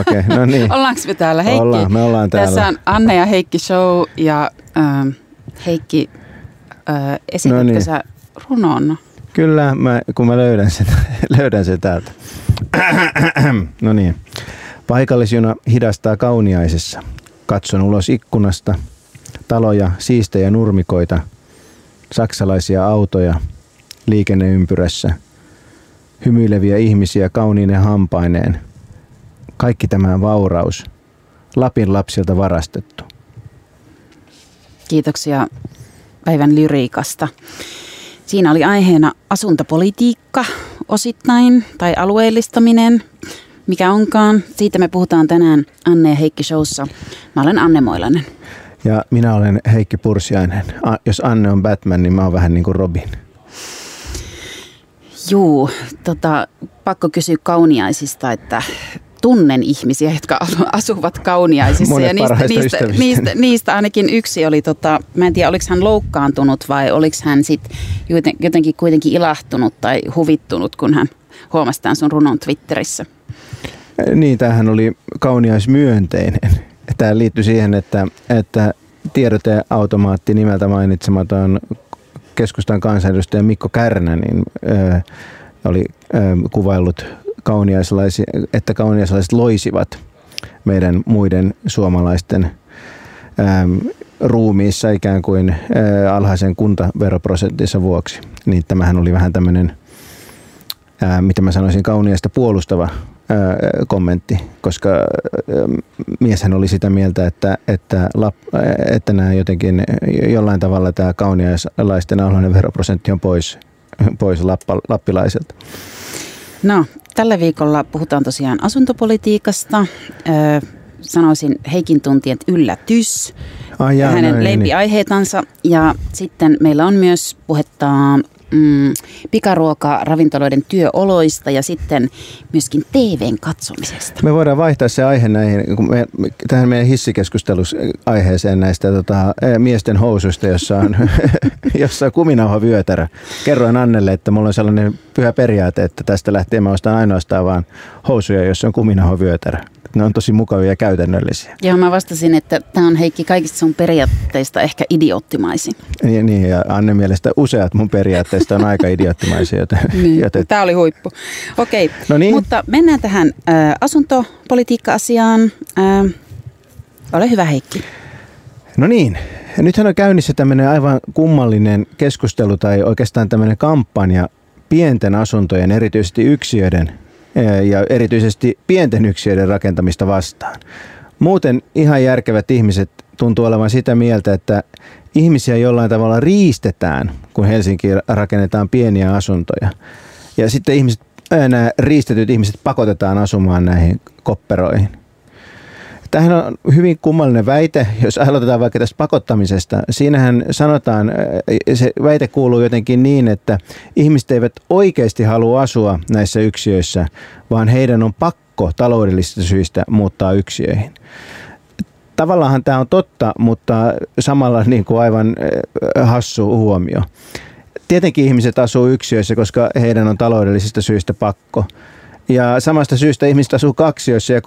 Okei, no niin. Ollaanko me täällä, Heikki? Ollaan, me ollaan täällä. Tässä on Anne ja Heikki show ja Heikki, esitätkö sä runon? Kyllä, kun mä löydän sen täältä. No niin. Paikallisjuna hidastaa Kauniaisessa. Katson ulos ikkunasta. Taloja, siistejä nurmikoita. Saksalaisia autoja liikenneympyrässä. Hymyileviä ihmisiä kauniine hampaineen. Kaikki tämä vauraus. Lapin lapsilta varastettu. Kiitoksia päivän lyriikasta. Siinä oli aiheena asuntopolitiikka osittain tai alueellistaminen, mikä onkaan. Siitä me puhutaan tänään Anne ja Heikki showssa. Mä olen Anne Moilanen. Ja minä olen Heikki Pursiainen. Jos Anne on Batman, niin mä oon vähän niin kuin Robin. Juu, pakko kysyä Kauniaisista, että tunnen ihmisiä, jotka asuvat Kauniaisissa. Monet ja niistä ainakin yksi oli, mä en tiedä oliko hän loukkaantunut vai oliko hän sitten jotenkin kuitenkin ilahtunut tai huvittunut, kun hän huomasi tämän sun runon Twitterissä. Niin, tämähän oli kauniaismyönteinen. Tämä liittyy siihen, että tiedoteautomaatti nimeltä mainitsematon keskustan kansanedustaja Mikko Kärnä niin, oli kuvaillut kauniaislaisia, että kauniaislaiset loisivat meidän muiden suomalaisten ruumiissa ikään kuin alhaisen kuntaveroprosenttinsa vuoksi. Niin tämähän oli vähän tämmöinen, mitä mä sanoisin, kauniaista puolustava kommentti, koska mieshän oli sitä mieltä, että nämä jotenkin jollain tavalla tämä kauniaislaisten alhainen veroprosentti on pois lappilaiselta. No, tällä viikolla puhutaan tosiaan asuntopolitiikasta. Sanoisin Heikin tuntien yllätys ja hänen lempiaiheitansa. Ja sitten meillä on myös puhetta pikaruokaa ravintoloiden työoloista ja sitten myöskin TV:n katsomisesta. Me voidaan vaihtaa se aihe näihin, kun tähän meidän hissikeskustelusaiheeseen näistä miesten housuista, jossa on kuminauhavyötärä. Kerroin Annelle, että mulla on sellainen pyhä periaate, että tästä lähtien mä ostan ainoastaan vaan housuja, jossa on kuminauhavyötärä. Ne on tosi mukavia ja käytännöllisiä. Joo, mä vastasin, että tämä on, Heikki, kaikista sun periaatteista ehkä idioottimaisin. Niin, ja Anne mielestä useat mun periaatteista on aika idioottimaisia. Joten... Tämä oli huippu. Okei, no niin. Mutta mennään tähän asuntopolitiikka-asiaan. Ole hyvä, Heikki. No niin, ja nythän on käynnissä tämmöinen aivan kummallinen keskustelu tai oikeastaan tämmöinen kampanja pienten asuntojen, erityisesti yksiöiden ja erityisesti pienten yksiöiden rakentamista vastaan. Muuten ihan järkevät ihmiset tuntuu olevan sitä mieltä, että ihmisiä jollain tavalla riistetään, kun Helsinkiin rakennetaan pieniä asuntoja. Ja sitten nämä riistetyt ihmiset pakotetaan asumaan näihin kopperoihin. Tämähän on hyvin kummallinen väite, jos aloitetaan vaikka tästä pakottamisesta. Siinähän sanotaan, se väite kuuluu jotenkin niin, että ihmiset eivät oikeasti halua asua näissä yksiöissä, vaan heidän on pakko taloudellisista syistä muuttaa yksiöihin. Tavallaan tämä on totta, mutta samalla niin kuin aivan hassu huomio. Tietenkin ihmiset asuu yksiöissä, koska heidän on taloudellisista syistä pakko. Ja samasta syystä ihmiset asuu kaksioissa ja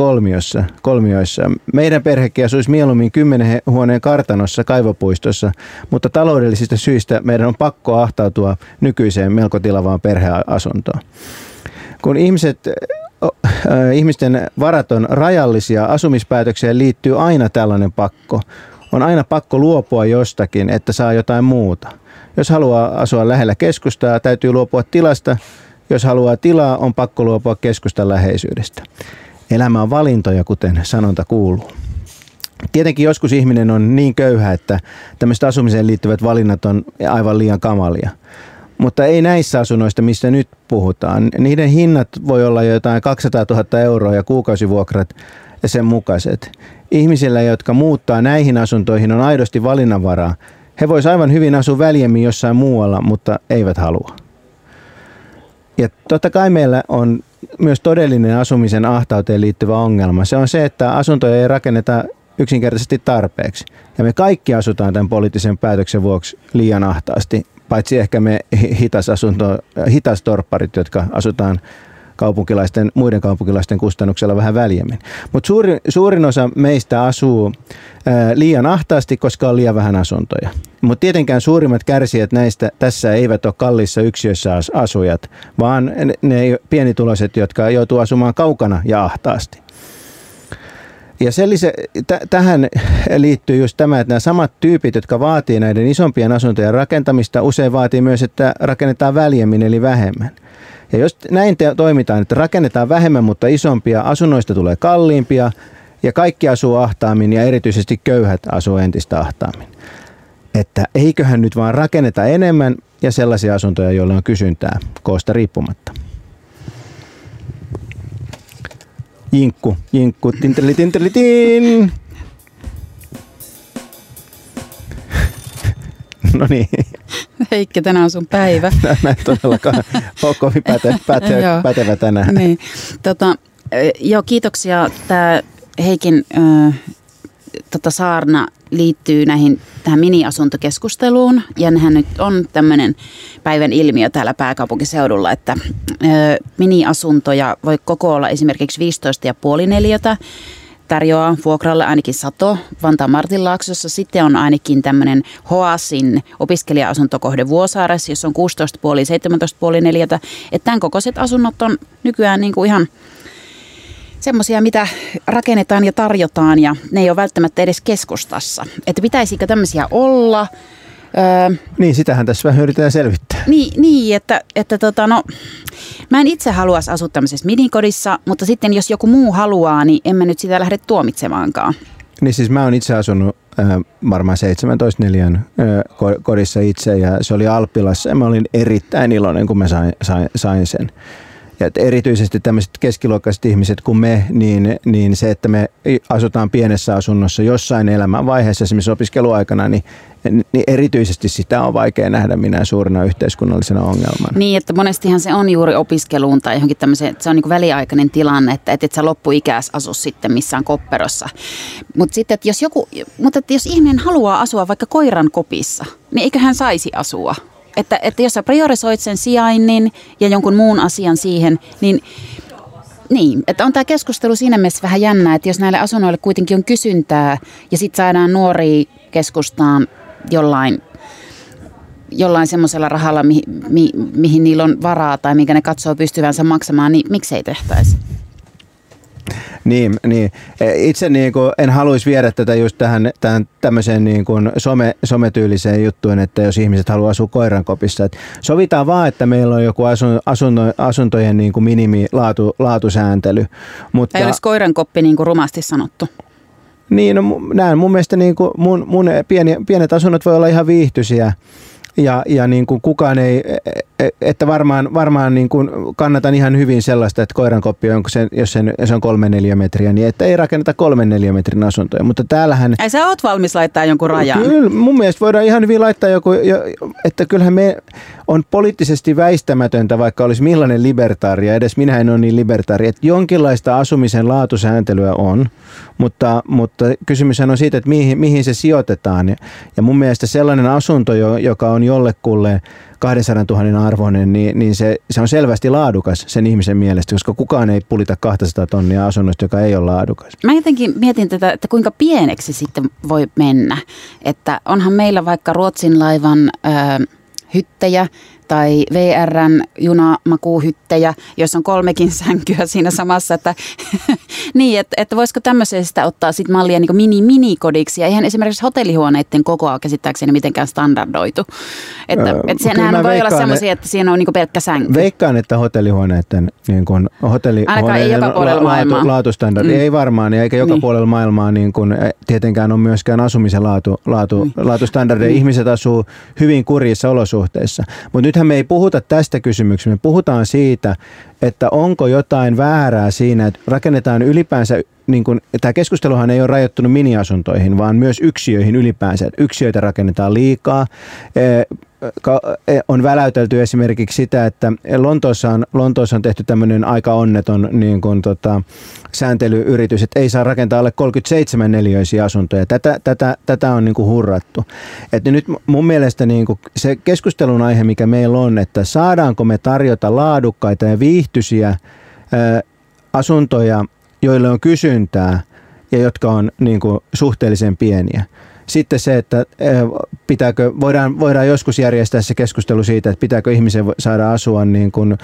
kolmioissa. Meidän perhekin asuisi mieluummin 10 huoneen kartanossa kaivopuistossa, mutta taloudellisista syistä meidän on pakko ahtautua nykyiseen melko tilavaan perheasuntoon. Kun ihmisten varat on rajallisia, asumispäätökseen liittyy aina tällainen pakko. On aina pakko luopua jostakin, että saa jotain muuta. Jos haluaa asua lähellä keskustaa, täytyy luopua tilasta. Jos haluaa tilaa, on pakko luopua keskustan läheisyydestä. Elämä on valintoja, kuten sanonta kuuluu. Tietenkin joskus ihminen on niin köyhä, että tämmöiset asumiseen liittyvät valinnat on aivan liian kamalia. Mutta ei näissä asunnoista, mistä nyt puhutaan. Niiden hinnat voi olla jotain 200 000 € ja kuukausivuokrat ja sen mukaiset. Ihmisillä, jotka muuttaa näihin asuntoihin, on aidosti valinnanvaraa. He voisivat aivan hyvin asua väljemmin jossain muualla, mutta eivät halua. Ja totta kai meillä on myös todellinen asumisen ahtauteen liittyvä ongelma. Se on se, että asuntoja ei rakenneta yksinkertaisesti tarpeeksi. Ja me kaikki asutaan tämän poliittisen päätöksen vuoksi liian ahtaasti, paitsi ehkä me hitastorpparit, jotka asutaan muiden kaupunkilaisten kustannuksella vähän väljemmin. Mutta suurin osa meistä asuu liian ahtaasti, koska on liian vähän asuntoja. Mutta tietenkään suurimmat kärsijät näistä tässä eivät ole kalliissa yksiöissä asujat, vaan ne pienituloiset, jotka joutuu asumaan kaukana ja ahtaasti. Ja tähän liittyy just tämä, että nämä samat tyypit, jotka vaatii näiden isompien asuntojen rakentamista, usein vaatii myös, että rakennetaan väljemmin eli vähemmän. Ja jos näin toimitaan, että rakennetaan vähemmän, mutta isompia, asunnoista tulee kalliimpia ja kaikki asuu ahtaammin ja erityisesti köyhät asuu entistä ahtaammin. Että eiköhän nyt vaan rakenneta enemmän ja sellaisia asuntoja, joilla on kysyntää koosta riippumatta. Jinkku, tinterli. No niin. Heikki, tänään on sun päivä. Mä en todellakaan ole kovin pätevä tänään. Niin. Kiitoksia. Tämä Heikin saarna liittyy tähän mini-asuntokeskusteluun. Ja nehän nyt on tämmöinen päivän ilmiö täällä pääkaupunkiseudulla, että mini-asuntoja voi kokoilla esimerkiksi 15,5 neliötä. Tarjoaa vuokralle ainakin 100 Vantaan Martinlaaksossa. Sitten on ainakin tämmöinen Hoasin opiskelija-asuntokohde Vuosaaressa, jossa on 16,5-17,5 neliötä. Että tämän kokoiset asunnot on nykyään niin kuin ihan semmoisia, mitä rakennetaan ja tarjotaan, ja ne ei ole välttämättä edes keskustassa. Että pitäisikö tämmöisiä olla? Niin, sitähän tässä vähän yritetään selvittää. Niin että mä en itse haluaisi asua tämmöisessä minikodissa, mutta sitten jos joku muu haluaa, niin en mä nyt sitä lähde tuomitsemaankaan. Niin siis mä oon itse asunut varmaan 17-4 kodissa itse, ja se oli Alppilassa, ja mä olin erittäin iloinen, kun mä sain sen. Ja erityisesti tämmöiset keskiluokkaiset ihmiset kuin me, niin se, että me asutaan pienessä asunnossa jossain elämänvaiheessa, esimerkiksi opiskeluaikana, niin erityisesti sitä on vaikea nähdä minä suurena yhteiskunnallisena ongelmana. Niin, että monestihan se on juuri opiskeluun tai johonkin tämmöiseen, että se on niin kuin väliaikainen tilanne, että et sä loppuikäis asu sitten missään kopperossa. Mutta jos ihminen haluaa asua vaikka koiran kopissa, niin eikö hän saisi asua? Että jos sä priorisoit sen sijainnin ja jonkun muun asian siihen, niin että on tämä keskustelu siinä mielessä vähän jännää, että jos näille asunnoille kuitenkin on kysyntää ja sitten saadaan nuoria keskustaan jollain semmoisella rahalla, mihin niillä on varaa tai minkä ne katsoo pystyvänsä maksamaan, niin miksei tehtäisi? Niin. Itse en haluaisi viedä tätä just tähän tämmöiseen sometyyliseen juttuun, että jos ihmiset haluaa asua koirankopissa. Et sovitaan vaan, että meillä on joku asuntojen minimilaatusääntely. Mutta ei olisi koirankoppi rumasti sanottu. Niin, no, mun mielestä mun pienet asunnot voi olla ihan viihtyisiä. Ja kukaan ei, että varmaan kannatan ihan hyvin sellaista, että koirankoppi on, jos se on 3 neliömetriä, niin että ei rakenneta 3 neliömetrin asuntoja. Mutta täällähän... Ei sä oot valmis laittaa jonkun rajan? Kyllä, mun mielestä voidaan ihan hyvin laittaa joku, että kyllähän me on poliittisesti väistämätöntä, vaikka olisi millainen libertaari, ja edes minä en ole niin libertaari, että jonkinlaista asumisen laatusääntelyä on, mutta kysymyshän on siitä, että mihin se sijoitetaan. Ja mun mielestä sellainen asunto, joka on jollekulle 200 000 arvoinen, niin se on selvästi laadukas sen ihmisen mielestä, koska kukaan ei pulita 200 tonnia asunnosta, joka ei ole laadukas. Mä jotenkin mietin tätä, että kuinka pieneksi sitten voi mennä. Että onhan meillä vaikka Ruotsin laivan hyttejä tai VR:n junamakuuhyttejä, joissa on 3 sänkyä siinä samassa, että niin, että voisiko tämmöisestä ottaa sit mallia niin kuin mini-minikodiksi, ja eihän esimerkiksi hotellihuoneiden kokoa käsittääkseni mitenkään standardoitu. Että sehän voi olla semmoisia, että siinä on niin kuin pelkkä sänky. Veikkaan, että hotellihuoneiden laatustandardi ei varmaan, eikä joka puolella maailmaa tietenkään ole myöskään asumisen laatustandardeja. Ihmiset asuu hyvin kurjissa olosuhteissa. Mutta nythän me ei puhuta tästä kysymyksestä, me puhutaan siitä, että onko jotain väärää siinä, että rakennetaan ylipäänsä, tämä keskusteluhan ei ole rajoittunut miniasuntoihin, vaan myös yksiöihin ylipäänsä. Yksiöitä rakennetaan liikaa. On väläytelty esimerkiksi sitä, että Lontoossa on tehty tämmöinen aika onneton sääntelyyritys, että ei saa rakentaa alle 37 neliöisiä asuntoja. Tätä on hurrattu. Että nyt mun mielestä se keskustelun aihe, mikä meillä on, että saadaanko me tarjota laadukkaita ja viihtyisiä asuntoja, joille on kysyntää ja jotka on niin kuin suhteellisen pieniä. Sitten se, että pitääkö, voidaan joskus järjestää se keskustelu siitä, että pitääkö ihmisen saada asua niin kuin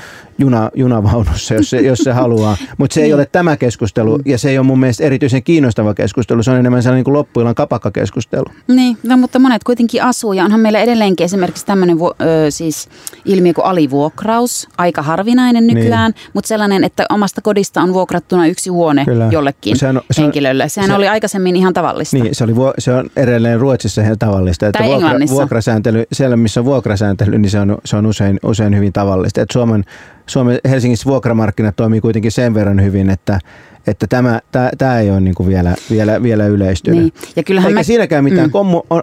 junavaunussa, jos se haluaa. Mutta se ei ole tämä keskustelu ja se ei ole mun mielestä erityisen kiinnostava keskustelu. Se on enemmän sellainen niin kuin loppuillan kapakkakeskustelu. Niin, no, mutta monet kuitenkin asuu ja onhan meillä edelleenkin esimerkiksi tämmöinen siis ilmiö kuin alivuokraus. Aika harvinainen nykyään, niin. Mutta sellainen, että omasta kodista on vuokrattuna yksi huone kyllä. Jollekin henkilölle. Sehän oli aikaisemmin ihan tavallista. Niin, se on edelleen Ruotsissa ihan tavallista, että vuokrasääntely, siellä missä on vuokrasääntely, niin se on usein hyvin tavallista. Että Helsingissä vuokramarkkinat toimii kuitenkin sen verran hyvin, että tämä ei ole niin kuin vielä yleistynyt. Niin. Ja kyllähän eikä siinäkään mitään.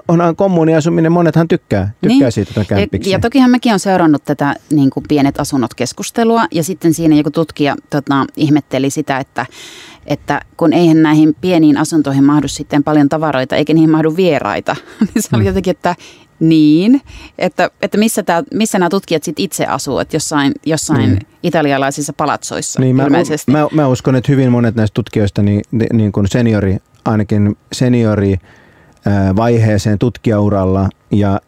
Onhan kommuuniasuminen, monethan tykkää niin. Siitä kämpiksi. Ja tokihan mäkin olen seurannut tätä niin kuin pienet asunnot keskustelua ja sitten siinä joku tutkija ihmetteli sitä, että kun eihän näihin pieniin asuntoihin mahdu sitten paljon tavaroita, eikä niihin mahdu vieraita, niin se oli jotenkin, että missä nämä tutkijat sitten itse asuu, että jossain italialaisissa palatsoissa niin, ilmeisesti. Mä uskon, että hyvin monet näistä tutkijoista, niin kuin seniorivaiheeseen tutkijauralla ja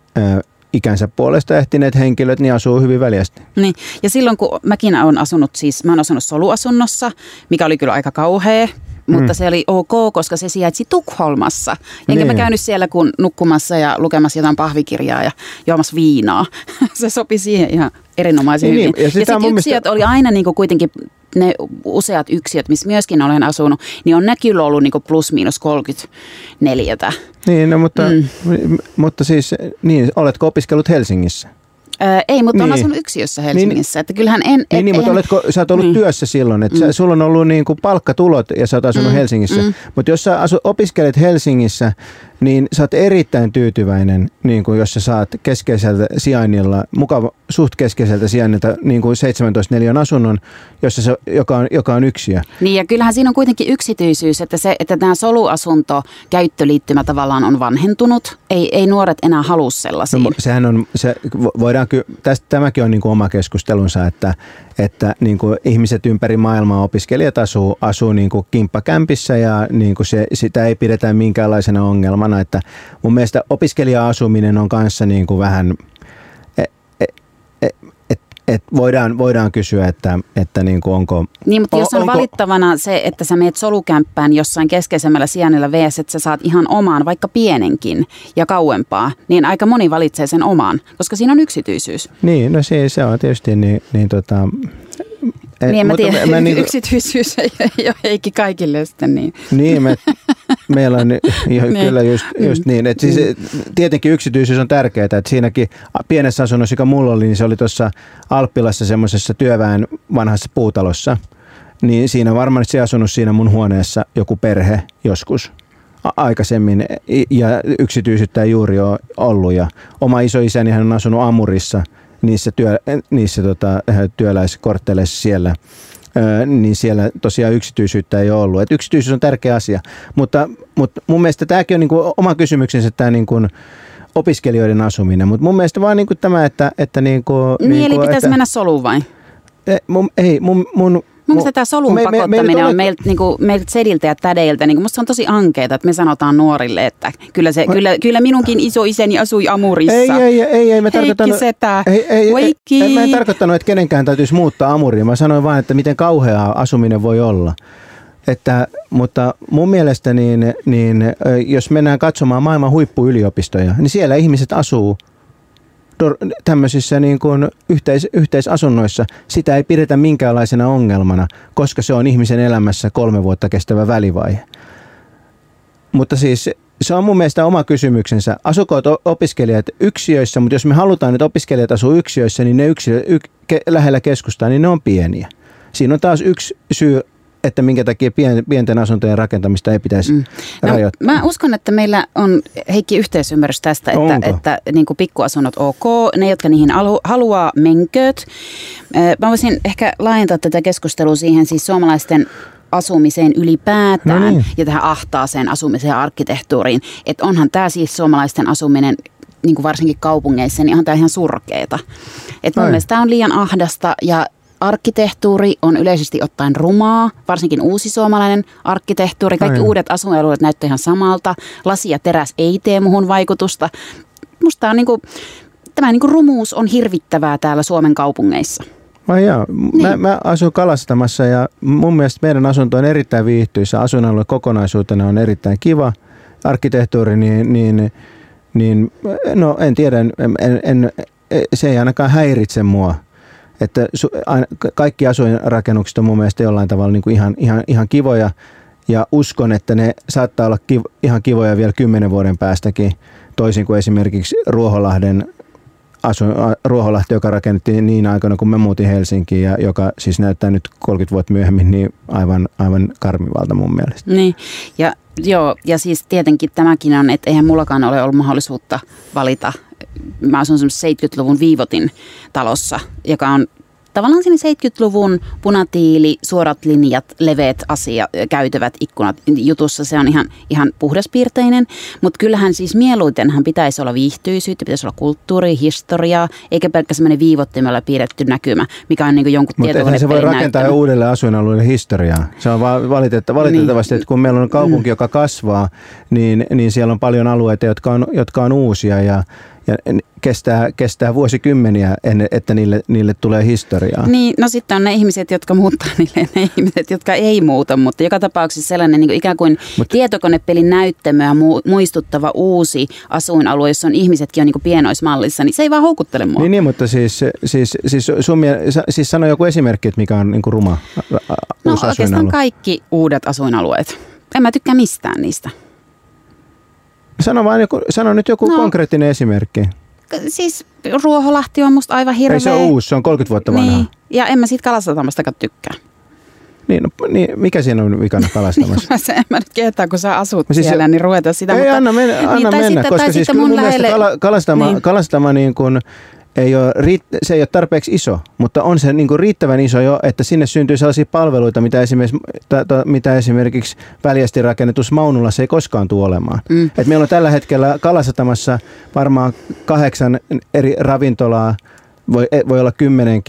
ikänsä puolesta ehtineet henkilöt, niin asuu hyvin väljästi. Niin, ja silloin kun mäkin olen asunut, siis mä olen asunut soluasunnossa, mikä oli kyllä aika kauhea, mutta se oli ok, koska se sijaitsi Tukholmassa. Enkä mä käynyt siellä kun nukkumassa ja lukemassa jotain pahvikirjaa ja juomassa viinaa. Se sopi siihen ihan erinomaisen hyvin. Niin. Ja sitten yksiöt oli aina niin kuin kuitenkin ne useat yksiöt, missä myöskin olen asunut, niin on näkyllä ollut niin kuin plus-miinus 34. Niin, no, mutta siis, niin, oletko opiskellut Helsingissä? Ei, mutta olen asunut yksiössä Helsingissä. Niin, että kyllähän mutta oletko, sä oot ollut työssä silloin, että sulla on ollut niin kuin palkkatulot ja sä oot asunut Helsingissä. Mutta jos sä opiskelet Helsingissä, niin sä oot erittäin tyytyväinen, niin kuin jos sä saat keskeiseltä sijainnilla, suht keskeiseltä sijainnilta niin kuin 17 neliön asunnon, joka on yksiö. Niin ja kyllähän siinä on kuitenkin yksityisyys, että tämä soluasuntokäyttöliittymä tavallaan on vanhentunut, ei nuoret enää halua sellaisia. No, tämäkin on niin kuin oma keskustelunsa, että niin kuin ihmiset ympäri maailmaa, opiskelijat asuu niin kuin kimppakämpissä ja niin kuin sitä ei pidetä minkäänlaisena ongelmana. Että mun mielestä opiskelija-asuminen on kanssa niin kuin vähän, voidaan kysyä, että niin kuin onko... Niin, mutta jos on valittavana se, että sä meet solukämppään jossain keskeisemmällä sijainnilla vs, että sä saat ihan omaan, vaikka pienenkin ja kauempaa, niin aika moni valitsee sen omaan, koska siinä on yksityisyys. Niin, no se on tietysti niin niin, mä tiedän, yksityisyys ei ole Heikki kaikille sitten niin. Niin, meillä on kyllä just niin. Et siis, tietenkin yksityisyys on tärkeää, että siinäkin pienessä asunnossa, joka mulla oli, niin se oli tuossa Alppilassa semmoisessa työväen vanhassa puutalossa. Niin siinä varmasti asunut siinä mun huoneessa joku perhe joskus aikaisemmin ja yksityisyyttä ei juuri ole ollut. Ja oma isoisäni hän on asunut Amurissa. Niissä työläiskortteleissa siellä, niin siellä tosiaan yksityisyyttä ei ole ollut. Et yksityisyys on tärkeä asia, mutta mun mielestä tämäkin on niinku oma kysymyksensä tämä niinku opiskelijoiden asuminen, mutta mun mielestä vaan niinku tämä, että niinku... Niin eli pitäisi mennä soluun vai? Mun mielestä tämä solun pakottaminen on meiltä sediltä ja tädeiltä. Niin musta se on tosi ankeeta, että me sanotaan nuorille, että kyllä minunkin isoisäni asui Amurissa. Ei, mä tarkoitan. Heikki setä. Ei, mä en tarkoittanut, että kenenkään täytyisi muuttaa Amuriin. Mä sanoin vaan, että miten kauheaa asuminen voi olla. Mutta mun mielestä niin jos mennään katsomaan maailman huippuyliopistoja, niin siellä ihmiset asuu tämmöisissä niin kuin yhteisasunnoissa. Sitä ei pidetä minkäänlaisena ongelmana, koska se on ihmisen elämässä 3 vuotta kestävä välivaihe. Mutta siis se on mun mielestä oma kysymyksensä. Asukoot opiskelijat yksiöissä, mutta jos me halutaan, että opiskelijat asuu yksiöissä, niin ne lähellä keskustaa, niin ne on pieniä. Siinä on taas yksi syy, että minkä takia pienten asuntojen rakentamista ei pitäisi rajoittaa. Mä uskon, että meillä on, Heikki, yhteisymmärrys tästä, että niin kuin pikkuasunnot ok, ne jotka niihin haluaa, menkööt. Mä voisin ehkä laajentaa tätä keskustelua siihen siis suomalaisten asumiseen ylipäätään ja tähän ahtaaseen asumiseen ja arkkitehtuuriin. Että onhan tämä siis suomalaisten asuminen, niin kuin varsinkin kaupungeissa, niin onhan tämä ihan surkeeta. Että mun mielestä tämä on liian ahdasta ja Arkkitehtuuri on yleisesti ottaen rumaa, varsinkin uusisuomalainen arkkitehtuuri. Kaikki uudet asuinalueet näyttävät ihan samalta. Lasi ja teräs ei tee muhun vaikutusta. Musta on tämä rumuus on hirvittävää täällä Suomen kaupungeissa. Mä asun kalastamassa ja mun mielestä meidän asunto on erittäin viihtyisä. Asuinalue kokonaisuutena on erittäin kiva. Arkkitehtuuri, en tiedä, se ei ainakaan häiritse mua. Että kaikki asuinrakennukset on mun mielestä jollain tavalla niin kuin ihan kivoja ja uskon, että ne saattaa olla ihan kivoja vielä 10 vuoden päästäkin, toisin kuin esimerkiksi Ruoholahti, joka rakennettiin niin aikana, kun me muutin Helsinkiin ja joka siis näyttää nyt 30 vuotta myöhemmin niin aivan karmivalta mun mielestä. Niin, ja siis tietenkin tämäkin on, että eihän mullakaan ole ollut mahdollisuutta valita. Mä asun semmoisessa 70-luvun Viivotin talossa, joka on tavallaan siinä 70-luvun punatiili, suorat linjat, leveät käytävät ikkunat jutussa. Se on ihan puhdaspiirteinen, mutta kyllähän siis mieluitenhan pitäisi olla viihtyisyyttä, pitäisi olla kulttuuria, historiaa, eikä pelkkä semmoinen viivottimella piirretty näkymä, mikä on niin kuin jonkun tietokonepelin näyttämä. Mutta se voi rakentaa uudelle asuinalueelle historiaa. Se on vaan valitettavasti, että kun meillä on kaupunki, joka kasvaa, niin siellä on paljon alueita, jotka on uusia ja kestää vuosikymmeniä, että niille tulee historiaa. Niin, no sitten on ne ihmiset, jotka muuttaa niille, ne ihmiset, jotka ei muuta, mutta joka tapauksessa sellainen niin kuin ikään kuin tietokonepelin näyttämöä muistuttava uusi asuinalue, jossa on ihmisetkin on niin kuin pienoismallissa, niin se ei vaan houkuttele mua. Niin, mutta siis sano joku esimerkki, että mikä on niin kuin ruma no, uusi asuinalue. Kaikki uudet asuinalueet. En mä tykkää mistään niistä. Sano nyt joku konkreettinen esimerkki. Siis Ruoholahti on musta aivan hirveä. Ei se ole uusi, se on 30 vuotta vanha. Niin, ja en mä siitä kalastamastakaan tykkää. Niin, mikä siinä on vikana kalastamassa? En mä nyt kehtaa, kun sä asut siis siellä, niin ruveta sitä. Ei, mutta, anna mennä, koska siis kyllä mun lähelle mielestä kalastama niin kuin se ei ole tarpeeksi iso, mutta on se niin kuin riittävän iso jo, että sinne syntyy sellaisia palveluita, mitä esimerkiksi väljästi rakennetussa Maunulassa ei koskaan tule olemaan. Et meillä on tällä hetkellä Kalasatamassa varmaan 8 eri ravintolaa, voi olla 10.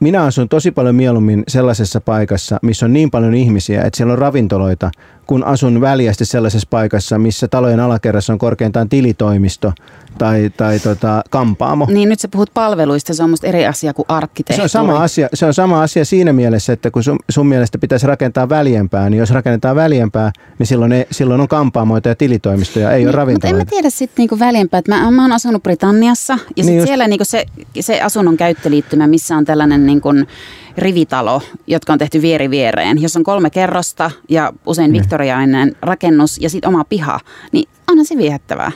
Minä asun tosi paljon mieluummin sellaisessa paikassa, missä on niin paljon ihmisiä, että siellä on ravintoloita, kun asun väljästi sellaisessa paikassa, missä talojen alakerrassa on korkeintaan tilitoimisto tai kampaamo. Niin, nyt sä puhut palveluista, se on musta eri asia kuin arkkitehtuuri. Se on sama asia siinä mielessä, että kun sun mielestä pitäisi rakentaa väljempää, niin jos rakennetaan väljempää, niin silloin on kampaamoita ja tilitoimistoja, ei ole ravintoloita. Mutta en mä tiedä sitten niinku väljempää, että mä oon asunut Britanniassa ja siellä niinku se asunnon käyttöliittymä, missä on tällainen niin kuin rivitalo, jotka on tehty vieri viereen, jos on 3 kerrosta ja usein viktoriainen rakennus ja sitten oma piha, niin onhan se viehättävää.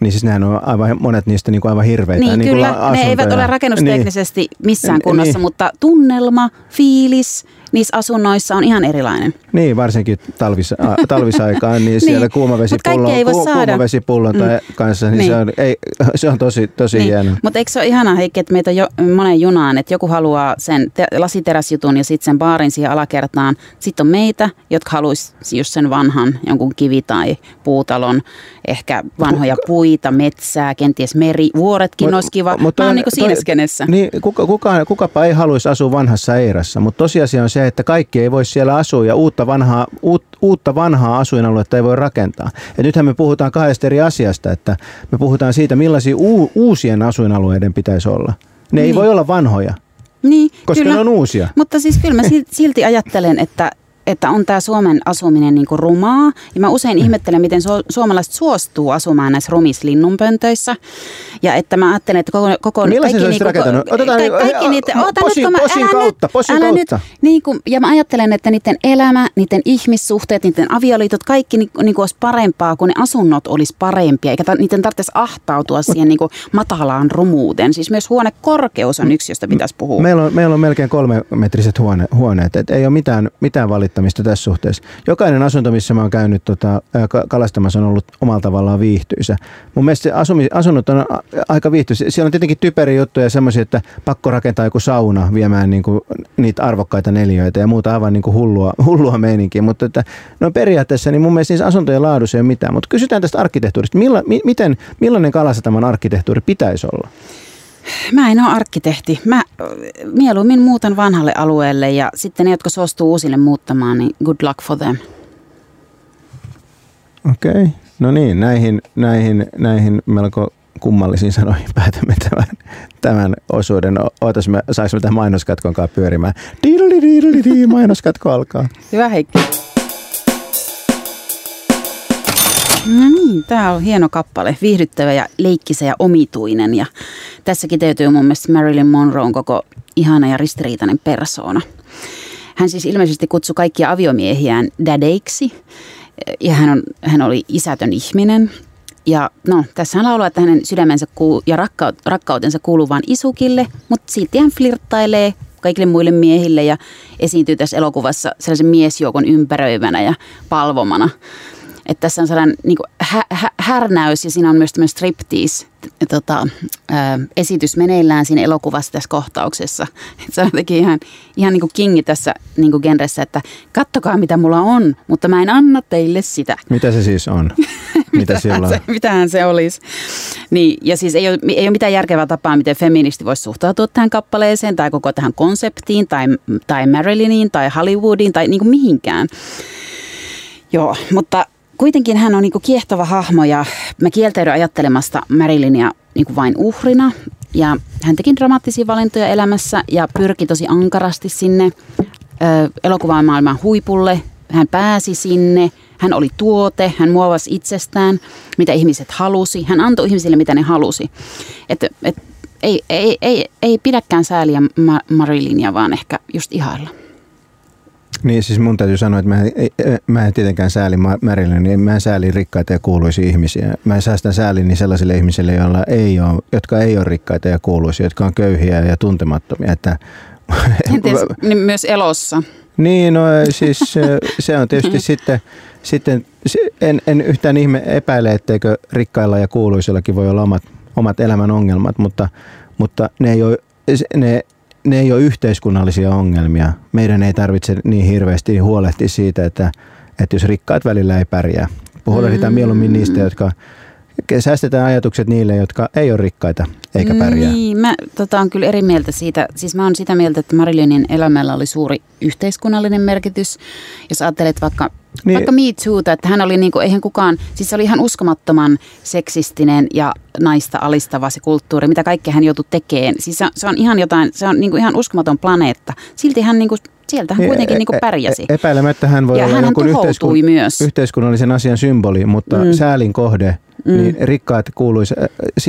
Niin siis nehän on aivan, monet niistä niinku aivan hirveitä. Niin kyllä, ne eivät ole rakennusteknisesti missään kunnossa, mutta tunnelma, fiilis niissä asunnoissa on ihan erilainen. Niin, varsinkin talvisaikaan, niin siellä kuumavesipullon kanssa, niin se on tosi hieno. Mutta eikö se ole ihanaa, Heikki, että meitä on jo monen junaan, että joku haluaa sen lasiteräsjutun ja sitten sen baarin siihen alakertaan. Sitten on meitä, jotka haluaisi just sen vanhan, jonkun kivi- tai puutalon, ehkä vanhoja puita, metsää, kenties merivuoretkin olisi kiva. Mä oon niinku siinä skenessä. Niin, kukapa ei haluaisi asua vanhassa Eirassa, mutta tosiasia on se, että kaikki ei voi siellä asua ja uutta vanhaa asuinaluetta ei voi rakentaa. Ja nythän me puhutaan 2 eri asiasta, että me puhutaan siitä, millaisia uusien asuinalueiden pitäisi olla. Ne ei voi olla vanhoja, koska ne on uusia. Mutta siis kyllä mä silti ajattelen, että on tämä Suomen asuminen niinku rumaa. Ja mä usein ihmettelen, miten suomalaiset suostuu asumaan näissä rumissa linnunpöntöissä. Ja että mä ajattelen, että Posin kautta. Ja mä ajattelen, että niiden elämä, niiden ihmissuhteet, niiden avioliitot, kaikki niinku olisi parempaa, kun ne asunnot olisi parempia. Eikä niiden tarvitsisi ahtautua siihen niinku matalaan rumuuteen. Siis myös huonekorkeus on yksi, josta pitäisi puhua. Meillä on melkein 3-metriset huoneet. Et ei ole mitään valittaa tässä suhteessa. Jokainen asunto, missä mä oon käynyt kalastamassa, on ollut omalla tavallaan viihtyisä. Mun mielestä asunnot on aika viihtyisä. Siellä on tietenkin typeriä juttuja semmoisia, että pakko rakentaa joku sauna viemään niinku niitä arvokkaita neliöitä ja muuta aivan niinku hullua meininkiä. Mutta että, no periaatteessa niin mun mielestä niissä asuntojen laadussa ei ole mitään. Mutta kysytään tästä arkkitehtuurista. Millainen Kalasataman arkkitehtuuri pitäisi olla? Mä en ole arkkitehti. Mä mieluummin muutan vanhalle alueelle ja sitten ne, jotka suostuu uusille muuttamaan, niin good luck for them. Okei. No niin, näihin melko kummallisiin sanoihin päätämme tämän osuuden. Ootas, me saisimme tähän mainoskatkon kanssa pyörimään. Diidoli, mainoskatko alkaa. Hyvä Heikki. No niin, tämä on hieno kappale, viihdyttävä ja leikkisä ja omituinen. Ja tässä kiteytyy mun mielestä Marilyn Monroen koko ihana ja ristiriitainen persoona. Hän siis ilmeisesti kutsui kaikkia aviomiehiään dädeiksi ja hän oli isätön ihminen. Ja no, tässä hän laulaa, että hänen sydämensä ja rakkautensa kuuluu vain isukille, mutta silti hän flirttailee kaikille muille miehille ja esiintyy tässä elokuvassa sellaisen miesjoukon ympäröivänä ja palvomana. Että tässä on sellainen niin kuin härnäys ja siinä on myös tämmöinen striptease esitys meneillään siinä elokuvassa tässä kohtauksessa. Se on jotenkin ihan niin kuin kingi tässä niin kuin genressä, että kattokaa mitä mulla on, mutta mä en anna teille sitä. Mitä se siis on? Mitähän se olisi? Niin, ja siis ei ole mitään järkevää tapaa, miten feministi voisi suhtautua tähän kappaleeseen tai koko tähän konseptiin tai Marilyniin tai Hollywoodiin tai niin kuin mihinkään. Joo, mutta kuitenkin hän on niinku kiehtova hahmo ja mä kieltäydyn ajattelemasta Marilynia niinku vain uhrina. Ja hän teki dramaattisia valintoja elämässä ja pyrki tosi ankarasti sinne elokuvan maailman huipulle. Hän pääsi sinne, hän oli tuote, hän muovasi itsestään, mitä ihmiset halusi. Hän antoi ihmisille, mitä ne halusi. Et ei pidäkään sääliä Marilynia, vaan ehkä just ihailla. Niin siis mun täytyy sanoa, että mä en tietenkään sääli Marilynia, niin mä en sääli rikkaita ja kuuluisia ihmisiä. Mä säästän säälini sellaisille ihmisille, jotka ei ole rikkaita ja kuuluisia, jotka on köyhiä ja tuntemattomia. Että niin myös elossa. Niin, no siis se on tietysti sitten en yhtään epäile, etteikö rikkailla ja kuuluisillakin voi olla omat elämän ongelmat, mutta ne ei ole yhteiskunnallisia ongelmia. Meidän ei tarvitse niin hirveästi huolehtia siitä, että jos rikkaat välillä ei pärjää. Huolehditaan mieluummin niistä, jotka säästetään ajatukset niille, jotka ei ole rikkaita eikä pärjää. Niin, mä on kyllä eri mieltä siitä. Siis mä oon sitä mieltä, että Marilynin elämällä oli suuri yhteiskunnallinen merkitys. Jos ajattelet vaikka Me Too'ta, että hän oli niinku, eihän kukaan, siis se oli ihan uskomattoman seksistinen ja naista alistava se kulttuuri, mitä kaikkea hän joutui tekemään. Siis se on ihan jotain, se on niinku ihan uskomaton planeetta. Silti hän niinku, sieltä hän kuitenkin niinku pärjäsi. Epäilemättä hän voi ja olla jonkun yhteiskunnallisen asian symboli, mutta säälin kohde. Niin rikkaat kuuluisi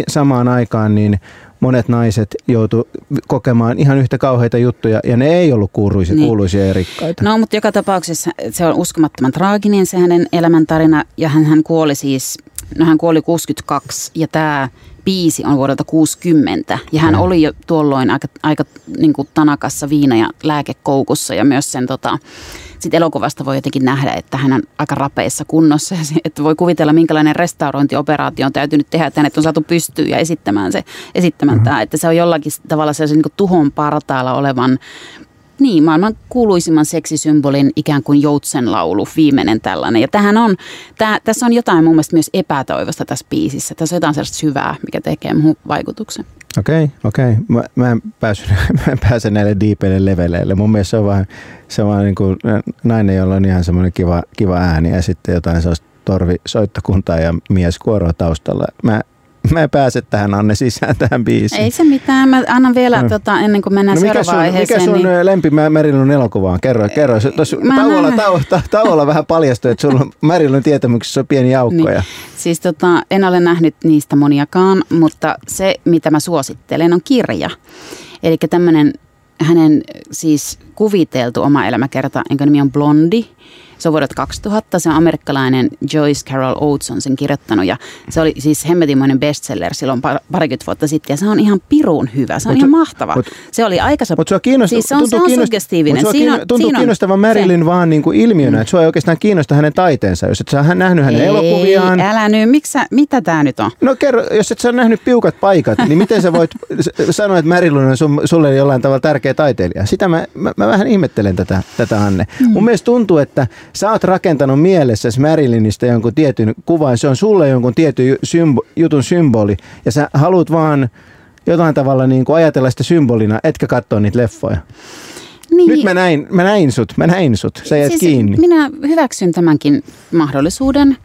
samaan aikaan, niin monet naiset joutuivat kokemaan ihan yhtä kauheita juttuja, ja ne ei ollut kuuluisia ja rikkaita. No, mutta joka tapauksessa se on uskomattoman traaginen se hänen elämäntarina, ja hän kuoli siis, no hän kuoli 62, ja tämä biisi on vuodelta 60, ja hän oli jo tuolloin aika niin kuin tanakassa viina- ja lääkekoukussa, ja myös sen sitten elokuvasta voi jotenkin nähdä, että hän on aika rapeessa kunnossa, että voi kuvitella, minkälainen restaurointioperaatio on täytynyt tehdä, että hänet on saatu pystyyn ja esittämään tämä, että se on jollakin tavalla sellaisen niin kuin tuhon partaalla olevan, niin maailman kuuluisimman seksisymbolin ikään kuin joutsenlaulu, viimeinen tällainen. Ja tässä on jotain mun mielestä myös epätoivosta tässä biisissä, tässä on jotain sellaista syvää, mikä tekee mun vaikutuksen. Okei. Mä en pääse näille diipeille leveleille. Mun mielestä se on vaan niin kuin nainen, jolla on ihan semmoinen kiva ääni ja sitten jotain sellaista torvisoittokuntaa ja mies kuoroa taustalla. Mä en pääse tähän, Anne, sisään tähän biisiin. Ei se mitään. Mä annan vielä ennen kuin mennään seuraavaan aiheeseen. Mikä sun lempimä Marilyn elokuva on? Kerro. Tauolla vähän paljastui, että sulla Marilynin tietämyksessä on pieni aukko. Niin. Siis en ole nähnyt niistä moniakaan, mutta se, mitä mä suosittelen, on kirja. Eli tämmöinen hänen siis kuviteltu oma elämäkerta, jonka nimi on Blondi. Se on vuodelta 2000, se on amerikkalainen Joyce Carol Oates on sen kirjoittanut ja se oli siis hemmetimoinen bestseller silloin parikymmentä vuotta sitten ja se on ihan pirun hyvä, se on ihan mahtava. Se oli aikansa, siis se on suggestiivinen. Tuntuu kiinnostavan Marilyn vaan niin kuin ilmiönä, että sua ei oikeastaan kiinnosta hänen taiteensa, jos et sä nähnyt hänen elokuviaan. Ei, älä nyt, mitä tää nyt on? No kerro, jos et sä nähnyt Piukat paikat, niin miten sä voit sanoa, että Marilyn on sulle jollain tavalla tärkeä taiteilija? Sitä mä vähän ihmettelen tätä Anne. Mun mielestä tuntuu, että sä oot rakentanut mielessäsi Marilynistä jonkun tietyn kuvan, se on sulle jonkun tietyn jutun symboli ja sä haluat vaan jotain tavalla niin kuin ajatella sitä symbolina, etkä katsoa niitä leffoja. Niin. Nyt mä näin sut, sä jäät siis kiinni. Minä hyväksyn tämänkin mahdollisuuden